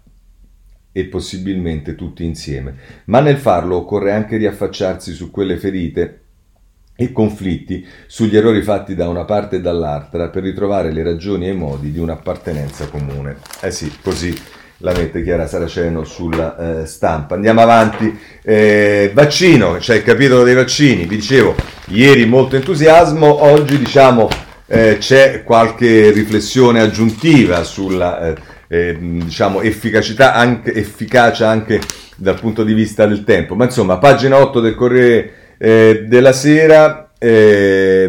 e possibilmente tutti insieme. Ma nel farlo occorre anche riaffacciarsi su quelle ferite e conflitti, sugli errori fatti da una parte e dall'altra, per ritrovare le ragioni e i modi di un'appartenenza comune. Eh sì, così la mette Chiara Saraceno sulla eh, Stampa. Andiamo avanti. Eh, vaccino, c'è cioè il capitolo dei vaccini. Vi dicevo, ieri molto entusiasmo, oggi diciamo eh, c'è qualche riflessione aggiuntiva sulla eh, eh, diciamo efficacità, anche, efficacia anche dal punto di vista del tempo. Ma insomma, pagina otto del Corriere Eh, della Sera, eh,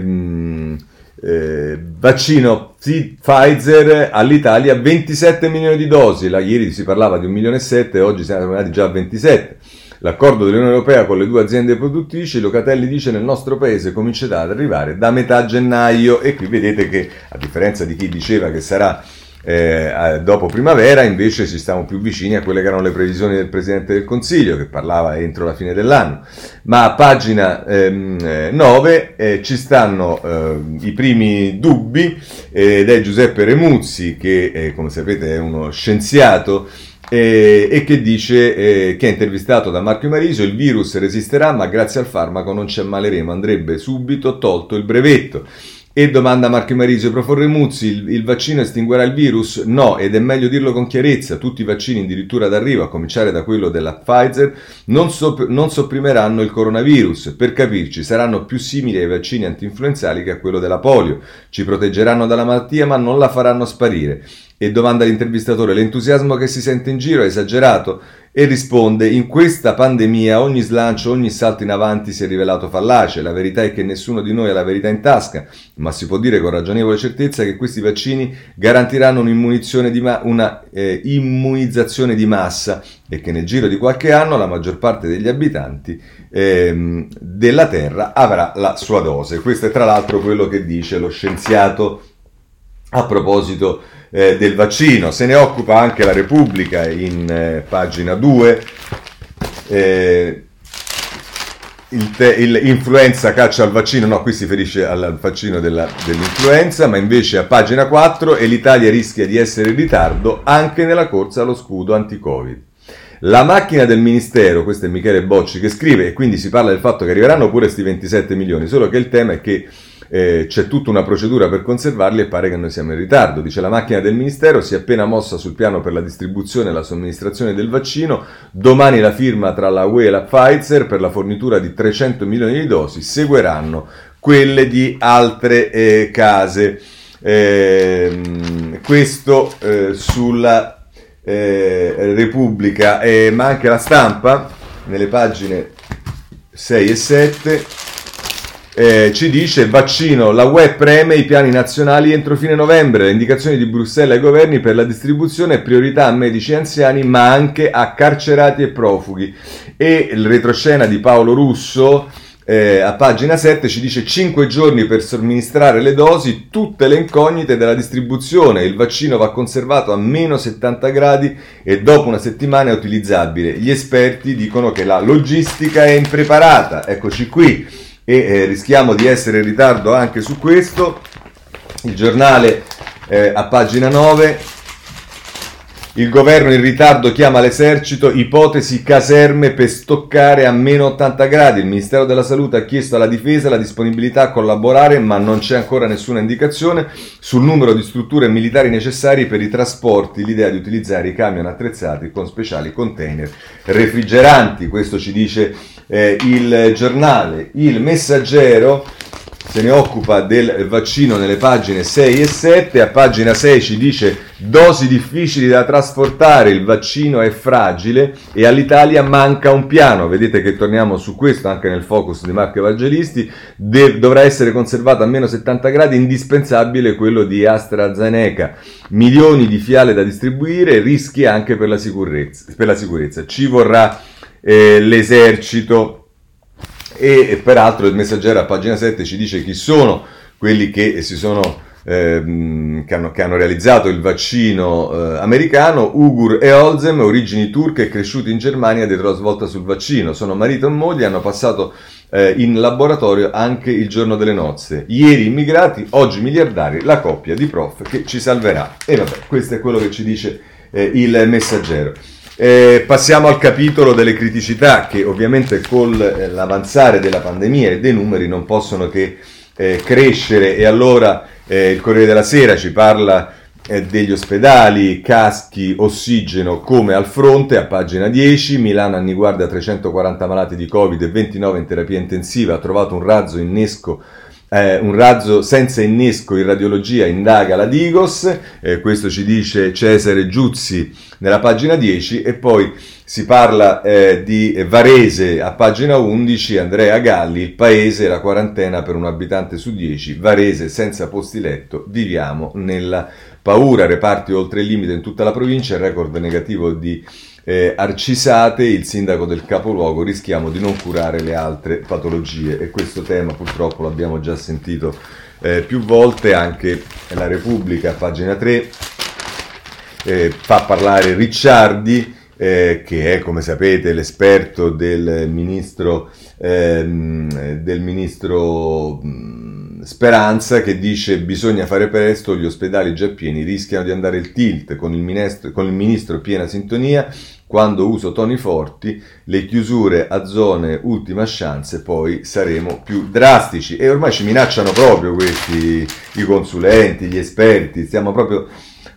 eh, vaccino Pfizer all'Italia, ventisette milioni di dosi. La, ieri si parlava di un milione e sette, oggi siamo arrivati già a ventisette. L'accordo dell'Unione Europea con le due aziende produttrici, Locatelli dice, nel nostro paese comincerà ad arrivare da metà gennaio. E qui vedete che, a differenza di chi diceva che sarà Eh, dopo primavera, invece ci stiamo più vicini a quelle che erano le previsioni del Presidente del Consiglio, che parlava entro la fine dell'anno. Ma a pagina ehm, nove eh, ci stanno eh, i primi dubbi, eh, ed è Giuseppe Remuzzi che eh, come sapete è uno scienziato eh, e che dice eh, che è intervistato da Marco Marisio: il virus resisterà, ma grazie al farmaco non ci ammaleremo, andrebbe subito tolto il brevetto. E domanda Marco Marigio, Prof. Remuzzi, il, il vaccino estinguerà il virus? No, ed è meglio dirlo con chiarezza, tutti i vaccini addirittura d'arrivo, a cominciare da quello della Pfizer, non, sopp- non sopprimeranno il coronavirus. Per capirci, saranno più simili ai vaccini antinfluenzali che a quello della polio. Ci proteggeranno dalla malattia ma non la faranno sparire. E domanda l'intervistatore, l'entusiasmo che si sente in giro è esagerato? E risponde, in questa pandemia ogni slancio, ogni salto in avanti si è rivelato fallace, la verità è che nessuno di noi ha la verità in tasca, ma si può dire con ragionevole certezza che questi vaccini garantiranno un'immunizione di ma- una eh, immunizzazione di massa e che nel giro di qualche anno la maggior parte degli abitanti eh, della Terra avrà la sua dose. Questo è tra l'altro quello che dice lo scienziato a proposito Eh, del vaccino. Se ne occupa anche la Repubblica in eh, pagina due, eh, il te, il influenza caccia al vaccino, no qui si riferisce al, al vaccino della, dell'influenza, ma invece a pagina quattro e l'Italia rischia di essere in ritardo anche nella corsa allo scudo anti-Covid. La macchina del Ministero, questo è Michele Bocci che scrive, e quindi si parla del fatto che arriveranno pure questi ventisette milioni, solo che il tema è che Eh, c'è tutta una procedura per conservarli e pare che noi siamo in ritardo. Dice, la macchina del Ministero si è appena mossa sul piano per la distribuzione e la somministrazione del vaccino, domani la firma tra la U E e la Pfizer per la fornitura di trecento milioni di dosi, seguiranno quelle di altre eh, case. Eh, questo eh, sulla eh, Repubblica, eh, ma anche la Stampa, nelle pagine sei e sette, Eh, ci dice, vaccino, la U E preme i piani nazionali entro fine novembre, le indicazioni di Bruxelles ai governi per la distribuzione, priorità a medici anziani ma anche a carcerati e profughi. E il retroscena di Paolo Russo eh, a pagina sette ci dice cinque giorni per somministrare le dosi, tutte le incognite della distribuzione, il vaccino va conservato a meno settanta gradi e dopo una settimana è utilizzabile, gli esperti dicono che la logistica è impreparata, eccoci qui. E eh, rischiamo di essere in ritardo anche su questo. Il giornale eh, a pagina nove, il governo in ritardo chiama l'esercito, ipotesi caserme per stoccare a meno ottanta gradi, il Ministero della Salute ha chiesto alla difesa la disponibilità a collaborare ma non c'è ancora nessuna indicazione sul numero di strutture militari necessarie per i trasporti, l'idea di utilizzare i camion attrezzati con speciali container refrigeranti, questo ci dice Eh, il giornale. Il Messaggero se ne occupa del vaccino nelle pagine sei e sette, a pagina sei ci dice dosi difficili da trasportare, il vaccino è fragile e all'Italia manca un piano, vedete che torniamo su questo anche nel focus di Marco Evangelisti, De- dovrà essere conservato a meno settanta gradi, indispensabile quello di AstraZeneca, milioni di fiale da distribuire, rischi anche per la sicurezza, per la sicurezza. Ci vorrà Eh, l'esercito. E, e peraltro il Messaggero a pagina sette ci dice chi sono quelli che si sono ehm, che, hanno, che hanno realizzato il vaccino eh, americano. Ugur e Olzem, origini turche, cresciuti in Germania dietro la svolta sul vaccino, sono marito e moglie, hanno passato eh, in laboratorio anche il giorno delle nozze, ieri immigrati, oggi miliardari, la coppia di prof che ci salverà. E vabbè, questo è quello che ci dice eh, il Messaggero. Eh, passiamo al capitolo delle criticità che ovviamente con l'avanzare della pandemia e dei numeri non possono che eh, crescere, e allora eh, il Corriere della Sera ci parla eh, degli ospedali, caschi, ossigeno come al fronte, a pagina dieci, Milano anniguarda trecentoquaranta malati di Covid e ventinove in terapia intensiva, ha trovato un razzo innesco Eh, un razzo senza innesco in radiologia, indaga la Digos, eh, questo ci dice Cesare Giuzzi nella pagina dieci, e poi si parla eh, di Varese a pagina undici, Andrea Galli, il paese, la quarantena per un abitante su dieci, Varese senza posti letto, viviamo nella paura, reparti oltre il limite in tutta la provincia, il record negativo di Eh, Arcisate, il sindaco del capoluogo, rischiamo di non curare le altre patologie, e questo tema purtroppo l'abbiamo già sentito eh, più volte. Anche la Repubblica, pagina tre, eh, fa parlare Ricciardi eh, che è, come sapete, l'esperto del ministro eh, del ministro Speranza, che dice bisogna fare presto, gli ospedali già pieni rischiano di andare il tilt, con il, ministro, con il ministro piena sintonia, Quando uso toni forti, le chiusure a zone ultima chance, poi saremo più drastici. E ormai ci minacciano proprio questi, i consulenti, gli esperti, stiamo proprio...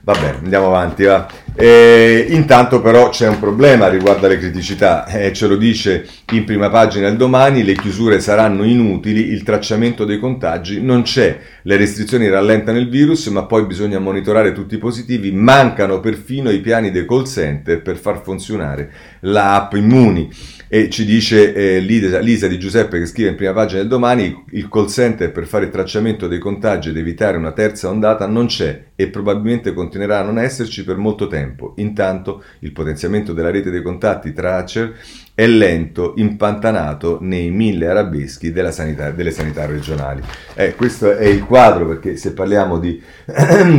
Vabbè, andiamo avanti, va. E intanto però c'è un problema riguardo alle criticità, eh, ce lo dice in prima pagina il Domani: le chiusure saranno inutili, il tracciamento dei contagi non c'è, le restrizioni rallentano il virus, ma poi bisogna monitorare tutti i positivi, mancano perfino i piani dei call center per far funzionare la app Immuni. E ci dice eh, Lisa, Lisa di Giuseppe, che scrive in prima pagina del Domani: il call center per fare il tracciamento dei contagi ed evitare una terza ondata non c'è e probabilmente continuerà a non esserci per molto tempo. Intanto il potenziamento della rete dei contatti tracer è lento, impantanato nei mille arabeschi della sanità, delle sanità regionali. Eh, questo è il quadro, perché se parliamo di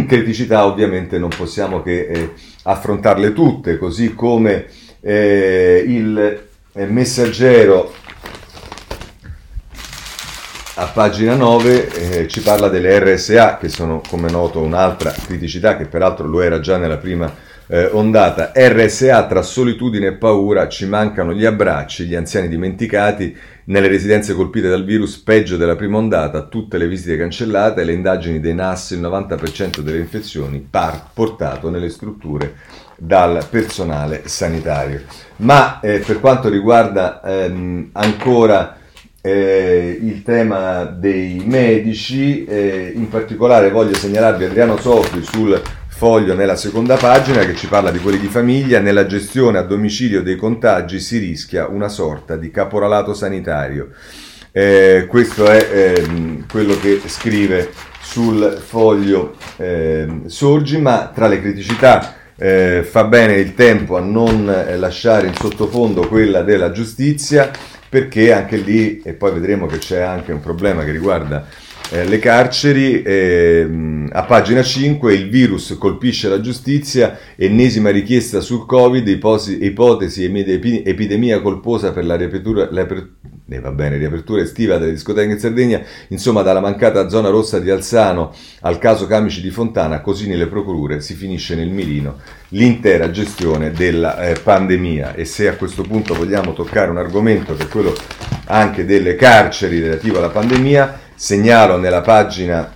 criticità ovviamente non possiamo che eh, affrontarle tutte, così come eh, il Messaggero a pagina nove eh, ci parla delle R S A, che sono, come noto, un'altra criticità, che peraltro lo era già nella prima eh, ondata. R S A tra solitudine e paura, ci mancano gli abbracci, gli anziani dimenticati, nelle residenze colpite dal virus peggio della prima ondata, tutte le visite cancellate, le indagini dei N A S, il novanta per cento delle infezioni par- portato nelle strutture dal personale sanitario. Ma eh, per quanto riguarda ehm, ancora eh, il tema dei medici, eh, in particolare voglio segnalarvi Adriano Sofri sul Foglio nella seconda pagina, che ci parla di quelli di famiglia: nella gestione a domicilio dei contagi si rischia una sorta di caporalato sanitario. Eh, questo è ehm, quello che scrive sul Foglio ehm, Sorgi. Ma tra le criticità Eh, fa bene il Tempo a non eh, lasciare in sottofondo quella della giustizia, perché anche lì, e poi vedremo che c'è anche un problema che riguarda eh, le carceri, eh, a pagina cinque: il virus colpisce la giustizia, ennesima richiesta sul Covid, iposi, ipotesi epidemia, epidemia colposa per la riapertura, la, eh, va bene, riapertura estiva delle discoteche in Sardegna, insomma dalla mancata zona rossa di Alzano al caso Camici di Fontana, così nelle procure si finisce nel mirino l'intera gestione della eh, pandemia. E se a questo punto vogliamo toccare un argomento che è quello anche delle carceri relativo alla pandemia, segnalo nella pagina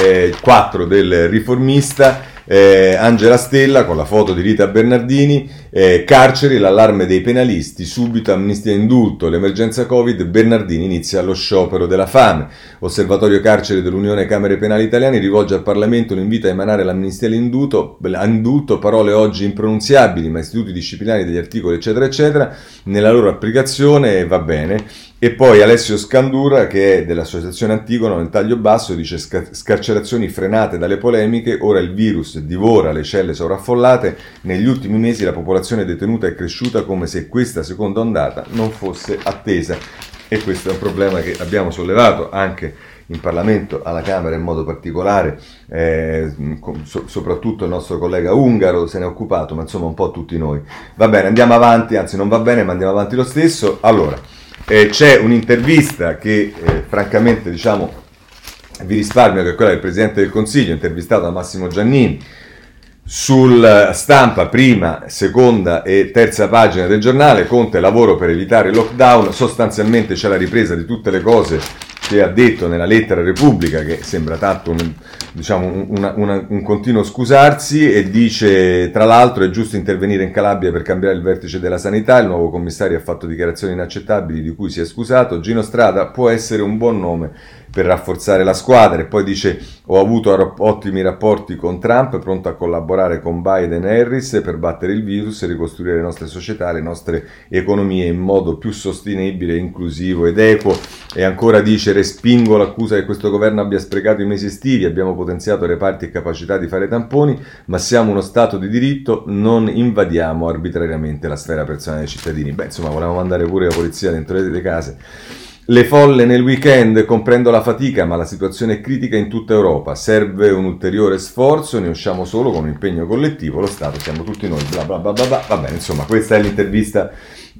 eh, quattro del Riformista Eh, Angela Stella con la foto di Rita Bernardini: eh, carceri, l'allarme dei penalisti, subito amnistia e indulto, l'emergenza Covid, Bernardini inizia lo sciopero della fame. Osservatorio carceri dell'Unione Camere Penali Italiane rivolge al Parlamento un invito a emanare l'amnistia e l'indulto, indulto, parole oggi impronunziabili, ma istituti disciplinari degli articoli eccetera eccetera nella loro applicazione va bene. E poi Alessio Scandura, che è dell'Associazione Antigono nel taglio basso, dice: scarcerazioni frenate dalle polemiche, ora il virus divora le celle sovraffollate, negli ultimi mesi la popolazione detenuta è cresciuta come se questa seconda ondata non fosse attesa. E questo è un problema che abbiamo sollevato anche in Parlamento, alla Camera in modo particolare, eh, so, soprattutto il nostro collega Ungaro se ne è occupato, ma insomma un po' tutti noi. Va bene, andiamo avanti, anzi non va bene, ma andiamo avanti lo stesso. Allora, Eh, c'è un'intervista che eh, francamente diciamo vi risparmio, che è quella del Presidente del Consiglio, intervistato da Massimo Giannini, sulla Stampa, prima, seconda e terza pagina del giornale. Conte: lavoro per evitare il lockdown. Sostanzialmente c'è la ripresa di tutte le cose che ha detto nella lettera Repubblica, che sembra tanto un, diciamo, una, una, un continuo scusarsi, e dice tra l'altro: è giusto intervenire in Calabria per cambiare il vertice della sanità, il nuovo commissario ha fatto dichiarazioni inaccettabili di cui si è scusato, Gino Strada può essere un buon nome per rafforzare la squadra. E poi dice: ho avuto rap- ottimi rapporti con Trump, pronto a collaborare con Biden e Harris per battere il virus e ricostruire le nostre società, le nostre economie in modo più sostenibile, inclusivo ed equo. E ancora dice: respingo l'accusa che questo governo abbia sprecato i mesi estivi, abbiamo potenziato reparti e capacità di fare tamponi, ma siamo uno Stato di diritto, non invadiamo arbitrariamente la sfera personale dei cittadini. Beh, insomma, volevamo mandare pure la polizia dentro le case. Le folle nel weekend, comprendo la fatica, ma la situazione è critica in tutta Europa, serve un ulteriore sforzo, ne usciamo solo con un impegno collettivo, lo Stato siamo tutti noi, bla bla bla bla bla. Va bene, insomma, questa è l'intervista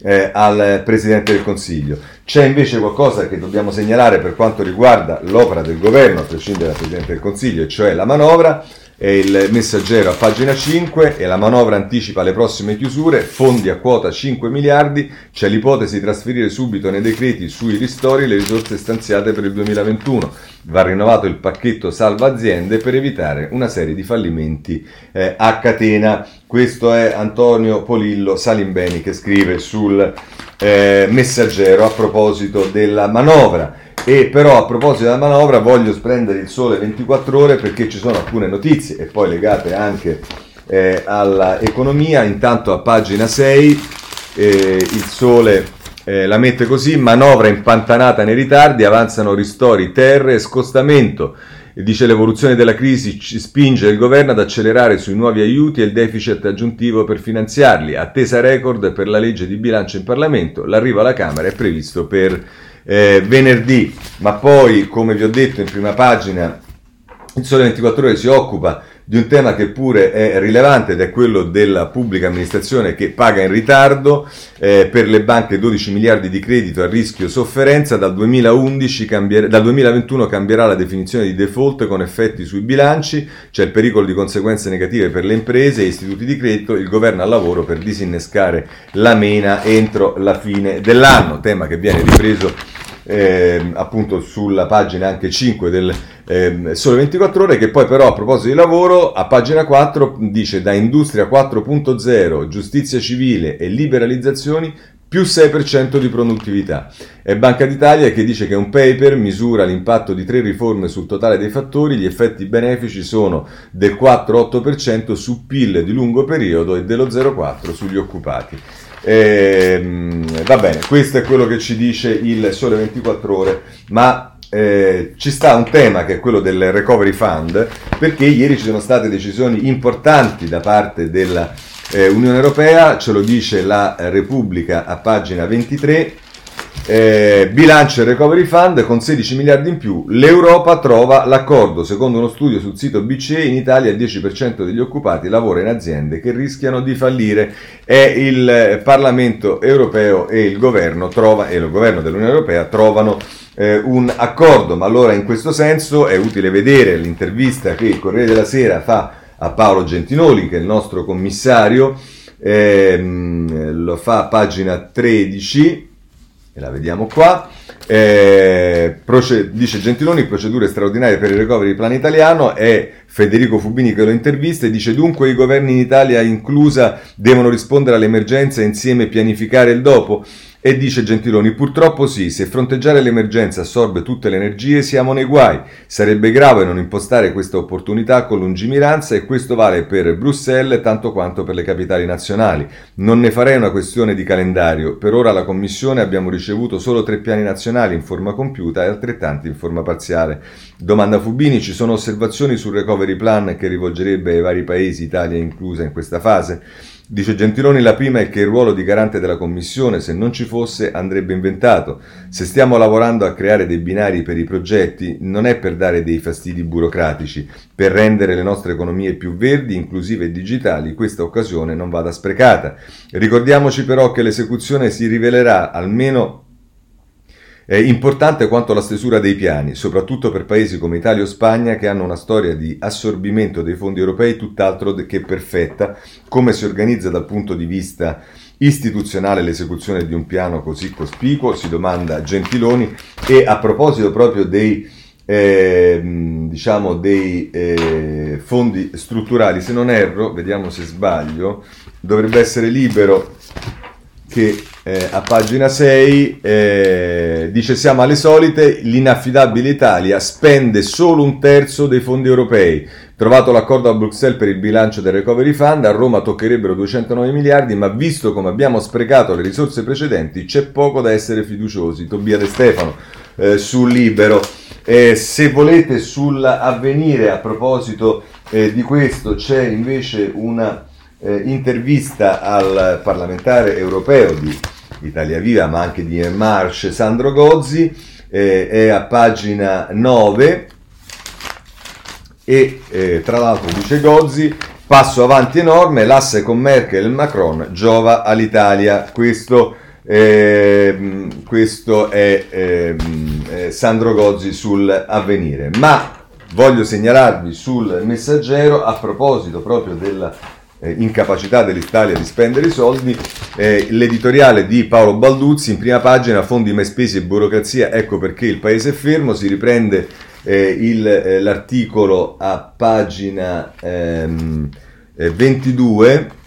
eh, al Presidente del Consiglio. C'è invece qualcosa che dobbiamo segnalare per quanto riguarda l'opera del governo, a prescindere dal Presidente del Consiglio, e cioè la manovra. E il Messaggero a pagina cinque, e la manovra anticipa le prossime chiusure, fondi a quota cinque miliardi, c'è l'ipotesi di trasferire subito nei decreti sui ristori le risorse stanziate per il duemilaventuno, va rinnovato il pacchetto salva aziende per evitare una serie di fallimenti eh, a catena. Questo è Antonio Polillo Salimbeni che scrive sul eh, Messaggero a proposito della manovra. E però a proposito della manovra voglio prendere il Sole ventiquattro ore perché ci sono alcune notizie e poi legate anche eh, all'economia. Intanto a pagina sei eh, il Sole eh, la mette così: manovra impantanata nei ritardi, avanzano ristori, terre e scostamento. Dice: l'evoluzione della crisi ci spinge il governo ad accelerare sui nuovi aiuti e il deficit aggiuntivo per finanziarli, attesa record per la legge di bilancio in Parlamento, l'arrivo alla Camera è previsto per Eh, venerdì. Ma poi, come vi ho detto in prima pagina, il Sole ventiquattro Ore si occupa di un tema che pure è rilevante ed è quello della pubblica amministrazione che paga in ritardo, eh, per le banche dodici miliardi di credito a rischio sofferenza, dal, duemilaundici cambier- dal duemilaventuno cambierà la definizione di default con effetti sui bilanci, c'è il pericolo di conseguenze negative per le imprese e istituti di credito, il governo al lavoro per disinnescare la mena entro la fine dell'anno, tema che viene ripreso Eh, appunto sulla pagina anche cinque del eh, Sole ventiquattro Ore, che poi però a proposito di lavoro a pagina quattro dice: da Industria quattro punto zero, giustizia civile e liberalizzazioni, più sei per cento di produttività. È Banca d'Italia che dice che un paper misura l'impatto di tre riforme sul totale dei fattori, gli effetti benefici sono del quattro virgola otto per cento su P I L di lungo periodo e dello zero virgola quattro per cento sugli occupati. Eh, va bene, questo è quello che ci dice il Sole ventiquattro Ore, ma eh, ci sta un tema che è quello del Recovery Fund, perché ieri ci sono state decisioni importanti da parte della eh, Unione Europea, ce lo dice la Repubblica a pagina ventitré. Eh, bilancio e Recovery Fund con sedici miliardi in più, l'Europa trova l'accordo. Secondo uno studio sul sito B C E, in Italia il dieci per cento degli occupati lavora in aziende che rischiano di fallire. È il Parlamento europeo e il governo trova, e il governo dell'Unione Europea trovano eh, un accordo. Ma allora in questo senso è utile vedere l'intervista che il Corriere della Sera fa a Paolo Gentiloni, che è il nostro commissario, eh, lo fa a pagina tredici. E la vediamo qua, eh, proced- dice Gentiloni, procedure straordinarie per il recovery plan italiano, è Federico Fubini che lo intervista e dice: dunque i governi in Italia inclusa devono rispondere all'emergenza e insieme pianificare il dopo? E dice Gentiloni: purtroppo sì, se fronteggiare l'emergenza assorbe tutte le energie siamo nei guai, sarebbe grave non impostare questa opportunità con lungimiranza e questo vale per Bruxelles tanto quanto per le capitali nazionali. Non ne farei una questione di calendario, per ora la Commissione abbiamo ricevuto solo tre piani nazionali in forma compiuta e altrettanti in forma parziale. Domanda Fubini: ci sono osservazioni sul recovery plan che rivolgerebbe ai vari paesi, Italia inclusa in questa fase? Dice Gentiloni: la prima è che il ruolo di garante della Commissione, se non ci fosse, andrebbe inventato. Se stiamo lavorando a creare dei binari per i progetti, non è per dare dei fastidi burocratici. Per rendere le nostre economie più verdi, inclusive e digitali, questa occasione non vada sprecata. Ricordiamoci però che l'esecuzione si rivelerà almeno È importante quanto la stesura dei piani, soprattutto per paesi come Italia o Spagna che hanno una storia di assorbimento dei fondi europei tutt'altro che perfetta. Come si organizza dal punto di vista istituzionale l'esecuzione di un piano così cospicuo, si domanda Gentiloni. E a proposito proprio dei eh, diciamo dei eh, fondi strutturali, se non erro, vediamo se sbaglio, dovrebbe essere Libero che eh, a pagina sei eh, dice: siamo alle solite, l'inaffidabile Italia spende solo un terzo dei fondi europei. Trovato l'accordo a Bruxelles per il bilancio del Recovery Fund, a Roma toccherebbero duecentonove miliardi, ma visto come abbiamo sprecato le risorse precedenti c'è poco da essere fiduciosi. Tobia De Stefano eh, su Libero. Eh, se volete sull'Avvenire a proposito eh, di questo c'è invece una Eh, intervista al parlamentare europeo di Italia Viva ma anche di En Marche, Sandro Gozi, eh, è a pagina nove e eh, tra l'altro dice Gozi: passo avanti enorme, l'asse con Merkel e Macron giova all'Italia. Questo, eh, questo è eh, Sandro Gozi sull'Avvenire. Ma voglio segnalarvi sul Messaggero, a proposito proprio della eh, incapacità dell'Italia di spendere i soldi, eh, l'editoriale di Paolo Balduzzi in prima pagina: fondi mai spesi e burocrazia, ecco perché il paese è fermo. Si riprende eh, il, eh, l'articolo a pagina ehm, eh, ventidue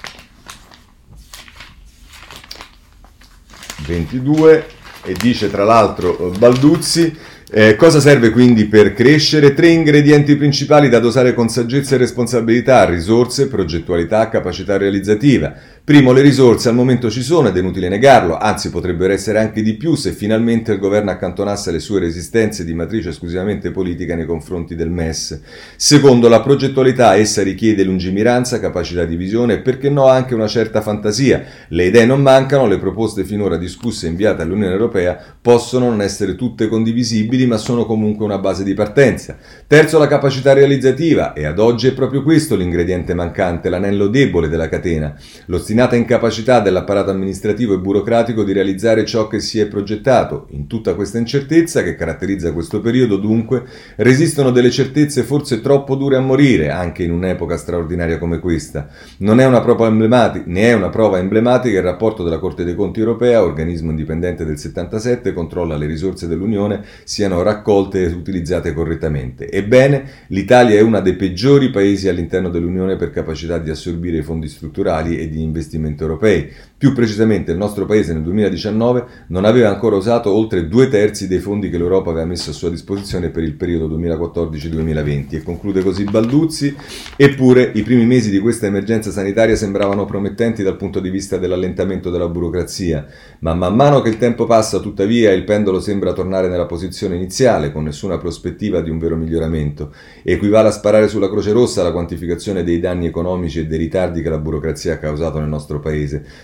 e dice tra l'altro Balduzzi: eh, cosa serve quindi per crescere? Tre ingredienti principali da dosare con saggezza e responsabilità: risorse, progettualità, capacità realizzativa. Primo, le risorse al momento ci sono ed è inutile negarlo, anzi potrebbero essere anche di più se finalmente il governo accantonasse le sue resistenze di matrice esclusivamente politica nei confronti del M E S. Secondo, la progettualità, essa richiede lungimiranza, capacità di visione e perché no anche una certa fantasia. Le idee non mancano, le proposte finora discusse e inviate all'Unione Europea possono non essere tutte condivisibili ma sono comunque una base di partenza. Terzo, la capacità realizzativa, e ad oggi è proprio questo l'ingrediente mancante, l'anello debole della catena. Lo Ostinata incapacità dell'apparato amministrativo e burocratico di realizzare ciò che si è progettato. In tutta questa incertezza che caratterizza questo periodo, dunque, resistono delle certezze forse troppo dure a morire, anche in un'epoca straordinaria come questa. Non è una prova emblematica, ne è una prova emblematica il rapporto della Corte dei Conti europea, organismo indipendente del settantasette, controlla le risorse dell'Unione siano raccolte e utilizzate correttamente. Ebbene, l'Italia è uno dei peggiori paesi all'interno dell'Unione per capacità di assorbire i fondi strutturali e di investimenti investimenti europei. Più precisamente, il nostro paese nel duemiladiciannove non aveva ancora usato oltre due terzi dei fondi che l'Europa aveva messo a sua disposizione per il periodo duemilaquattordici duemilaventi, e conclude così Balduzzi: eppure i primi mesi di questa emergenza sanitaria sembravano promettenti dal punto di vista dell'allentamento della burocrazia, ma man mano che il tempo passa, tuttavia, il pendolo sembra tornare nella posizione iniziale, con nessuna prospettiva di un vero miglioramento. Equivale a sparare sulla Croce Rossa la quantificazione dei danni economici e dei ritardi che la burocrazia ha causato nel nostro paese.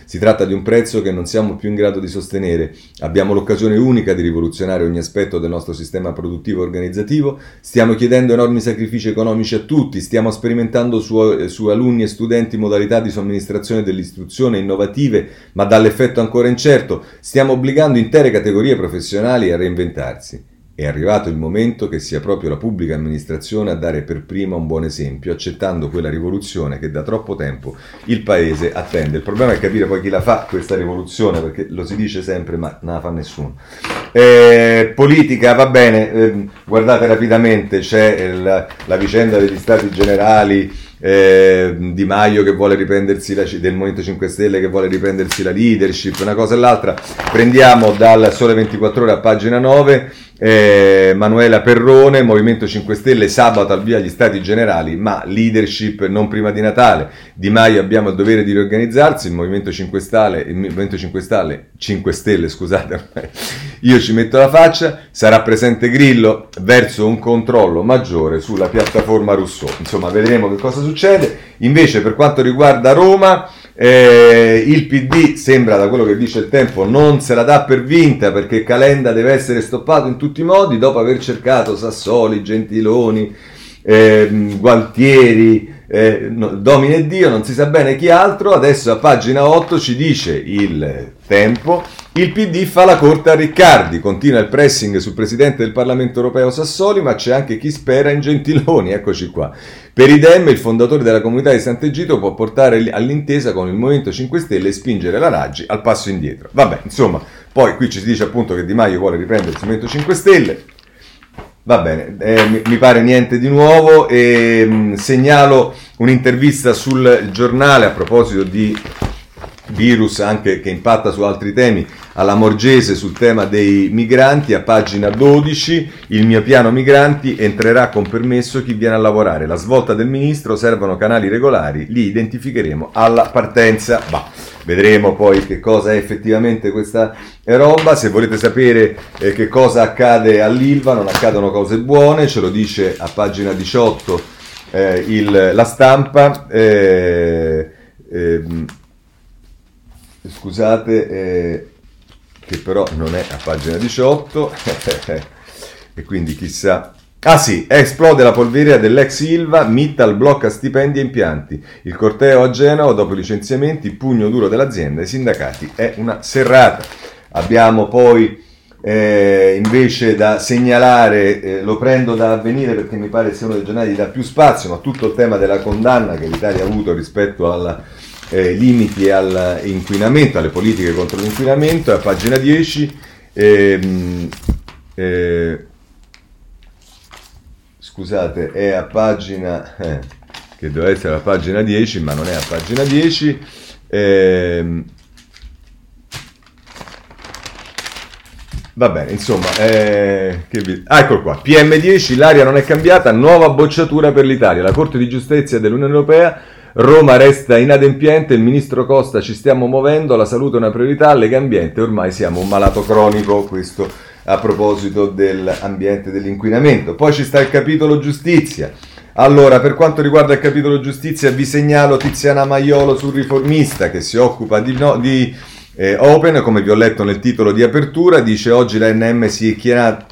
Si tratta di un prezzo che non siamo più in grado di sostenere. Abbiamo l'occasione unica di rivoluzionare ogni aspetto del nostro sistema produttivo e organizzativo. Stiamo chiedendo enormi sacrifici economici a tutti. Stiamo sperimentando su, su alunni e studenti modalità di somministrazione dell'istruzione innovative, ma dall'effetto ancora incerto. Stiamo obbligando intere categorie professionali a reinventarsi. È arrivato il momento che sia proprio la pubblica amministrazione a dare per prima un buon esempio, accettando quella rivoluzione che da troppo tempo il Paese attende. Il problema è capire poi chi la fa questa rivoluzione, perché lo si dice sempre ma non la fa nessuno. Eh, politica, va bene, eh, guardate rapidamente, c'è la, la vicenda degli Stati Generali, Eh, Di Maio che vuole riprendersi la, del Movimento cinque Stelle che vuole riprendersi la leadership, una cosa e l'altra. Prendiamo dal Sole ventiquattro Ore a pagina nove, eh, Manuela Perrone: Movimento cinque Stelle sabata al via gli Stati Generali, ma leadership non prima di Natale. Di Maio: abbiamo il dovere di riorganizzarsi, il Movimento cinque Stelle, il Movimento cinque Stelle, cinque Stelle scusate, io ci metto la faccia. Sarà presente Grillo verso un controllo maggiore sulla piattaforma Rousseau. Insomma, vedremo che cosa succede. Succede. Invece, per quanto riguarda Roma, eh, il P D sembra, da quello che dice il Tempo, non se la dà per vinta, perché Calenda deve essere stoppato in tutti i modi, dopo aver cercato Sassoli, Gentiloni, eh, Gualtieri, eh, no, Domine e Dio, non si sa bene chi altro. Adesso a pagina otto ci dice il Tempo: il P D fa la corte a Ricciardi, continua il pressing sul presidente del Parlamento europeo Sassoli, ma c'è anche chi spera in Gentiloni, eccoci qua. Per i Dem, il fondatore della Comunità di Sant'Egito può portare all'intesa con il Movimento cinque Stelle e spingere la Raggi al passo indietro. Vabbè, insomma, poi qui ci si dice appunto che Di Maio vuole riprendere il Movimento cinque Stelle, va bene, eh, mi pare niente di nuovo. E mh, segnalo un'intervista sul Giornale a proposito di virus anche che impatta su altri temi, alla Morgese sul tema dei migranti, a pagina dodici: il mio piano migranti, entrerà con permesso chi viene a lavorare, la svolta del ministro, servono canali regolari, li identificheremo alla partenza. Bah, vedremo poi che cosa è effettivamente questa roba. Se volete sapere eh, che cosa accade all'Ilva, non accadono cose buone, ce lo dice a pagina diciotto eh, il, la Stampa. eh, eh, Scusate, eh, che però non è a pagina diciotto, e quindi chissà. Ah sì, esplode la polveriera dell'ex Ilva, Mittal blocca stipendi e impianti. Il corteo a Genova dopo i licenziamenti, pugno duro dell'azienda, i sindacati, è una serrata. Abbiamo poi Eh, invece da segnalare, eh, lo prendo da Avvenire perché mi pare sia uno dei giornali che dà più spazio, ma tutto il tema della condanna che l'Italia ha avuto rispetto ai eh, limiti all'inquinamento, alle politiche contro l'inquinamento, a pagina dieci. Eh, eh, scusate, è a pagina eh, che doveva essere a pagina dieci, ma non è a pagina dieci. Eh, Va bene, insomma, eh, che vi... ah, ecco qua, P M dieci, l'aria non è cambiata, nuova bocciatura per l'Italia, la Corte di Giustizia dell'Unione Europea, Roma resta inadempiente, il ministro Costa, ci stiamo muovendo, la salute è una priorità, Lega Ambiente, ormai siamo un malato cronico, questo a proposito dell'ambiente e dell'inquinamento. Poi ci sta il capitolo giustizia. Allora, per quanto riguarda il capitolo giustizia, vi segnalo Tiziana Maiolo sul Riformista, che si occupa di... No, di Eh, Open, come vi ho letto nel titolo di apertura, dice oggi la N M si è chinata,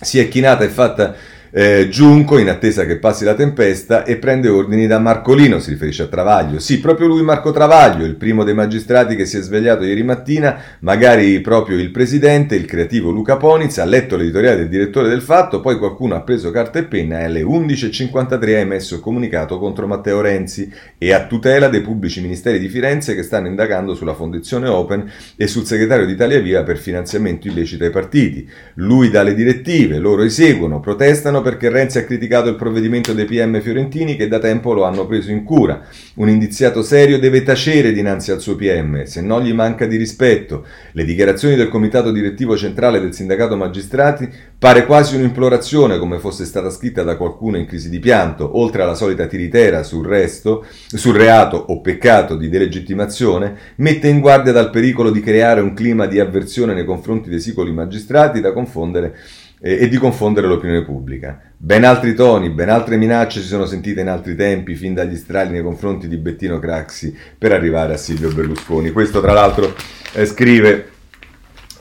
si è chinata e fatta eh, giunco in attesa che passi la tempesta e prende ordini da Marcolino, si riferisce a Travaglio. Sì, proprio lui, Marco Travaglio, il primo dei magistrati che si è svegliato ieri mattina, magari proprio il presidente, il creativo Luca Poniz, ha letto l'editoriale del direttore del Fatto, poi qualcuno ha preso carta e penna e alle undici e cinquantatré ha emesso comunicato contro Matteo Renzi e a tutela dei pubblici ministeri di Firenze che stanno indagando sulla fondazione Open e sul segretario di Italia Viva per finanziamento illecito ai partiti. Lui dà le direttive, loro eseguono, protestano perché Renzi ha criticato il provvedimento dei P M fiorentini che da tempo lo hanno preso in cura. Un indiziato serio deve tacere dinanzi al suo P M, se no gli manca di rispetto. Le dichiarazioni del comitato direttivo centrale del sindacato magistrati pare quasi un'implorazione, come fosse stata scritta da qualcuno in crisi di pianto, oltre alla solita tiritera sul resto, sul reato o peccato di delegittimazione, mette in guardia dal pericolo di creare un clima di avversione nei confronti dei singoli magistrati da confondere e di confondere l'opinione pubblica. Ben altri toni, ben altre minacce si sono sentite in altri tempi, fin dagli strali nei confronti di Bettino Craxi per arrivare a Silvio Berlusconi. Questo tra l'altro eh, scrive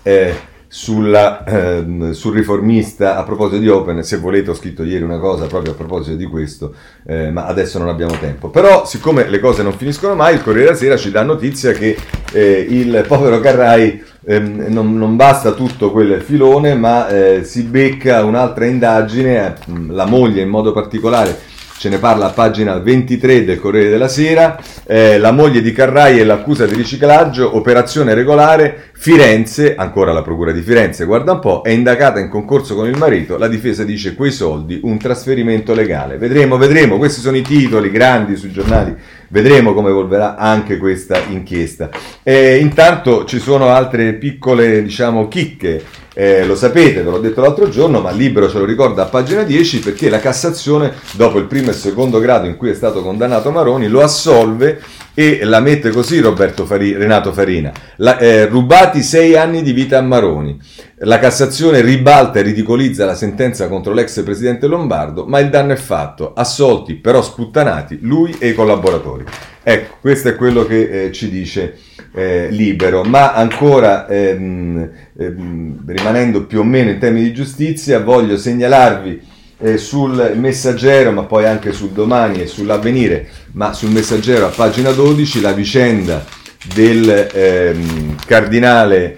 eh, sulla, eh, sul Riformista a proposito di Open. Se volete ho scritto ieri una cosa proprio a proposito di questo, eh, ma adesso non abbiamo tempo. Però siccome le cose non finiscono mai, il Corriere della Sera ci dà notizia che eh, il povero Carrai Eh, non, non basta tutto quel filone, ma eh, si becca un'altra indagine, eh, la moglie in modo particolare, ce ne parla a pagina ventitré del Corriere della Sera, eh, la moglie di Carrai e l'accusa di riciclaggio, operazione regolare, Firenze, ancora la procura di Firenze, guarda un po', è indagata in concorso con il marito, la difesa dice quei soldi, un trasferimento legale. Vedremo, vedremo, questi sono i titoli grandi sui giornali, vedremo come evolverà anche questa inchiesta. E intanto ci sono altre piccole, diciamo, chicche. Eh, lo sapete, ve l'ho detto l'altro giorno, ma Libero ce lo ricorda a pagina dieci, perché la Cassazione, dopo il primo e secondo grado in cui è stato condannato Maroni, lo assolve e la mette così Roberto Fari, Renato Farina. La, eh, rubati sei anni di vita a Maroni. La Cassazione ribalta e ridicolizza la sentenza contro l'ex presidente Lombardo, ma il danno è fatto. Assolti, però sputtanati, lui e i collaboratori. Ecco, questo è quello che eh, ci dice Eh, libero, ma ancora ehm, ehm, rimanendo più o meno in termini di giustizia, voglio segnalarvi eh, sul Messaggero, ma poi anche sul Domani e sull'Avvenire, ma sul Messaggero a pagina dodici la vicenda del ehm, cardinale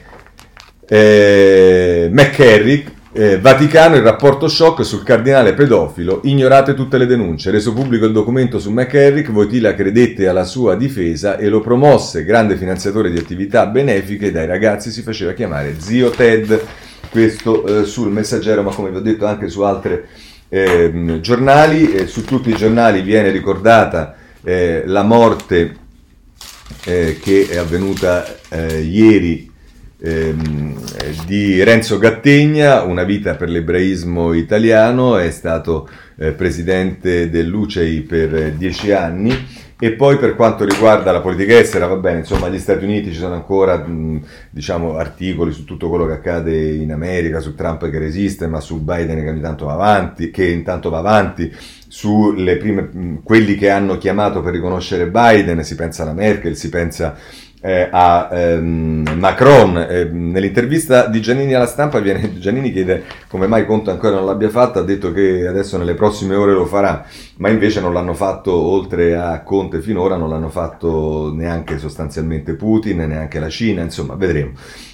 eh, McCarrick. Eh, Vaticano, il rapporto shock sul cardinale pedofilo, ignorate tutte le denunce, reso pubblico il documento su McCarrick, Voitila credette alla sua difesa e lo promosse, grande finanziatore di attività benefiche, dai ragazzi si faceva chiamare Zio Ted, questo eh, sul Messaggero, ma come vi ho detto anche su altri eh, giornali, eh, su tutti i giornali viene ricordata eh, la morte eh, che è avvenuta eh, ieri Ehm, di Renzo Gattegna, una vita per l'ebraismo italiano, è stato eh, presidente dell'U C E I per eh, dieci anni. E poi per quanto riguarda la politica estera, va bene, insomma, gli Stati Uniti, ci sono ancora mh, diciamo articoli su tutto quello che accade in America, su Trump che resiste, ma su Biden che ogni tanto va avanti, che intanto va avanti, sulle prime mh, quelli che hanno chiamato per riconoscere Biden, si pensa alla Merkel, si pensa Eh, a ehm, Macron. Eh, nell'intervista di Giannini alla Stampa viene, Giannini chiede come mai Conte ancora non l'abbia fatta, ha detto che adesso nelle prossime ore lo farà, ma invece non l'hanno fatto, oltre a Conte finora non l'hanno fatto neanche sostanzialmente Putin, neanche la Cina, insomma vedremo.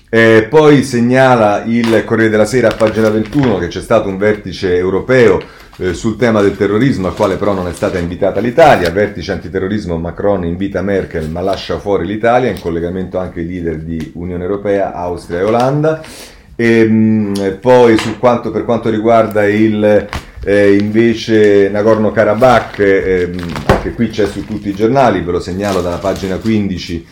Eh, poi segnala il Corriere della Sera a pagina ventuno che c'è stato un vertice europeo eh, sul tema del terrorismo, al quale però non è stata invitata l'Italia. Vertice antiterrorismo, Macron invita Merkel ma lascia fuori l'Italia, in collegamento anche i leader di Unione Europea, Austria e Olanda. E, mh, poi su quanto, per quanto riguarda il eh, invece Nagorno-Karabakh, eh, anche qui c'è su tutti i giornali, ve lo segnalo dalla pagina quindici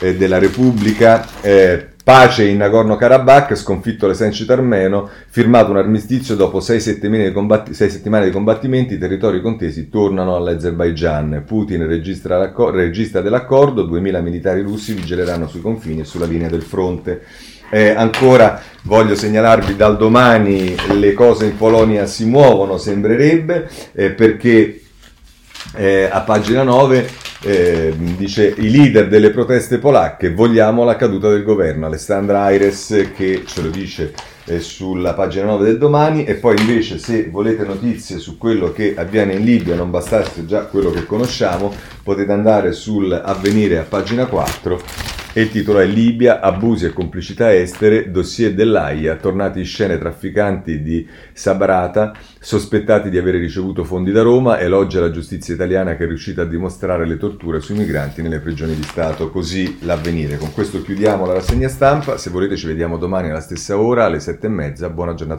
eh, della Repubblica. eh, Pace in Nagorno-Karabakh, sconfitto l'esercito armeno, firmato un armistizio dopo sei settimane di, combatti- sei settimane di combattimenti, i territori contesi tornano all'Azerbaigian. Putin registra, racco- registra dell'accordo, duemila militari russi vigileranno sui confini e sulla linea del fronte. Eh, ancora voglio segnalarvi dal domani le cose in Polonia si muovono, sembrerebbe, eh, perché eh, a pagina nove... Eh, dice i leader delle proteste polacche vogliamo la caduta del governo. Alessandra Aires che ce lo dice eh, sulla pagina nove del domani. E poi invece, se volete notizie su quello che avviene in Libia, non bastasse già quello che conosciamo, potete andare sul Avvenire a pagina quattro e il titolo è Libia, abusi e complicità estere, dossier dell'AIA, tornati in scena trafficanti di Sabrata, sospettati di aver ricevuto fondi da Roma, elogia la giustizia italiana che è riuscita a dimostrare le torture sui migranti nelle prigioni di Stato. Così l'Avvenire. Con questo chiudiamo la rassegna stampa, se volete ci vediamo domani alla stessa ora, alle sette e mezza, buona giornata.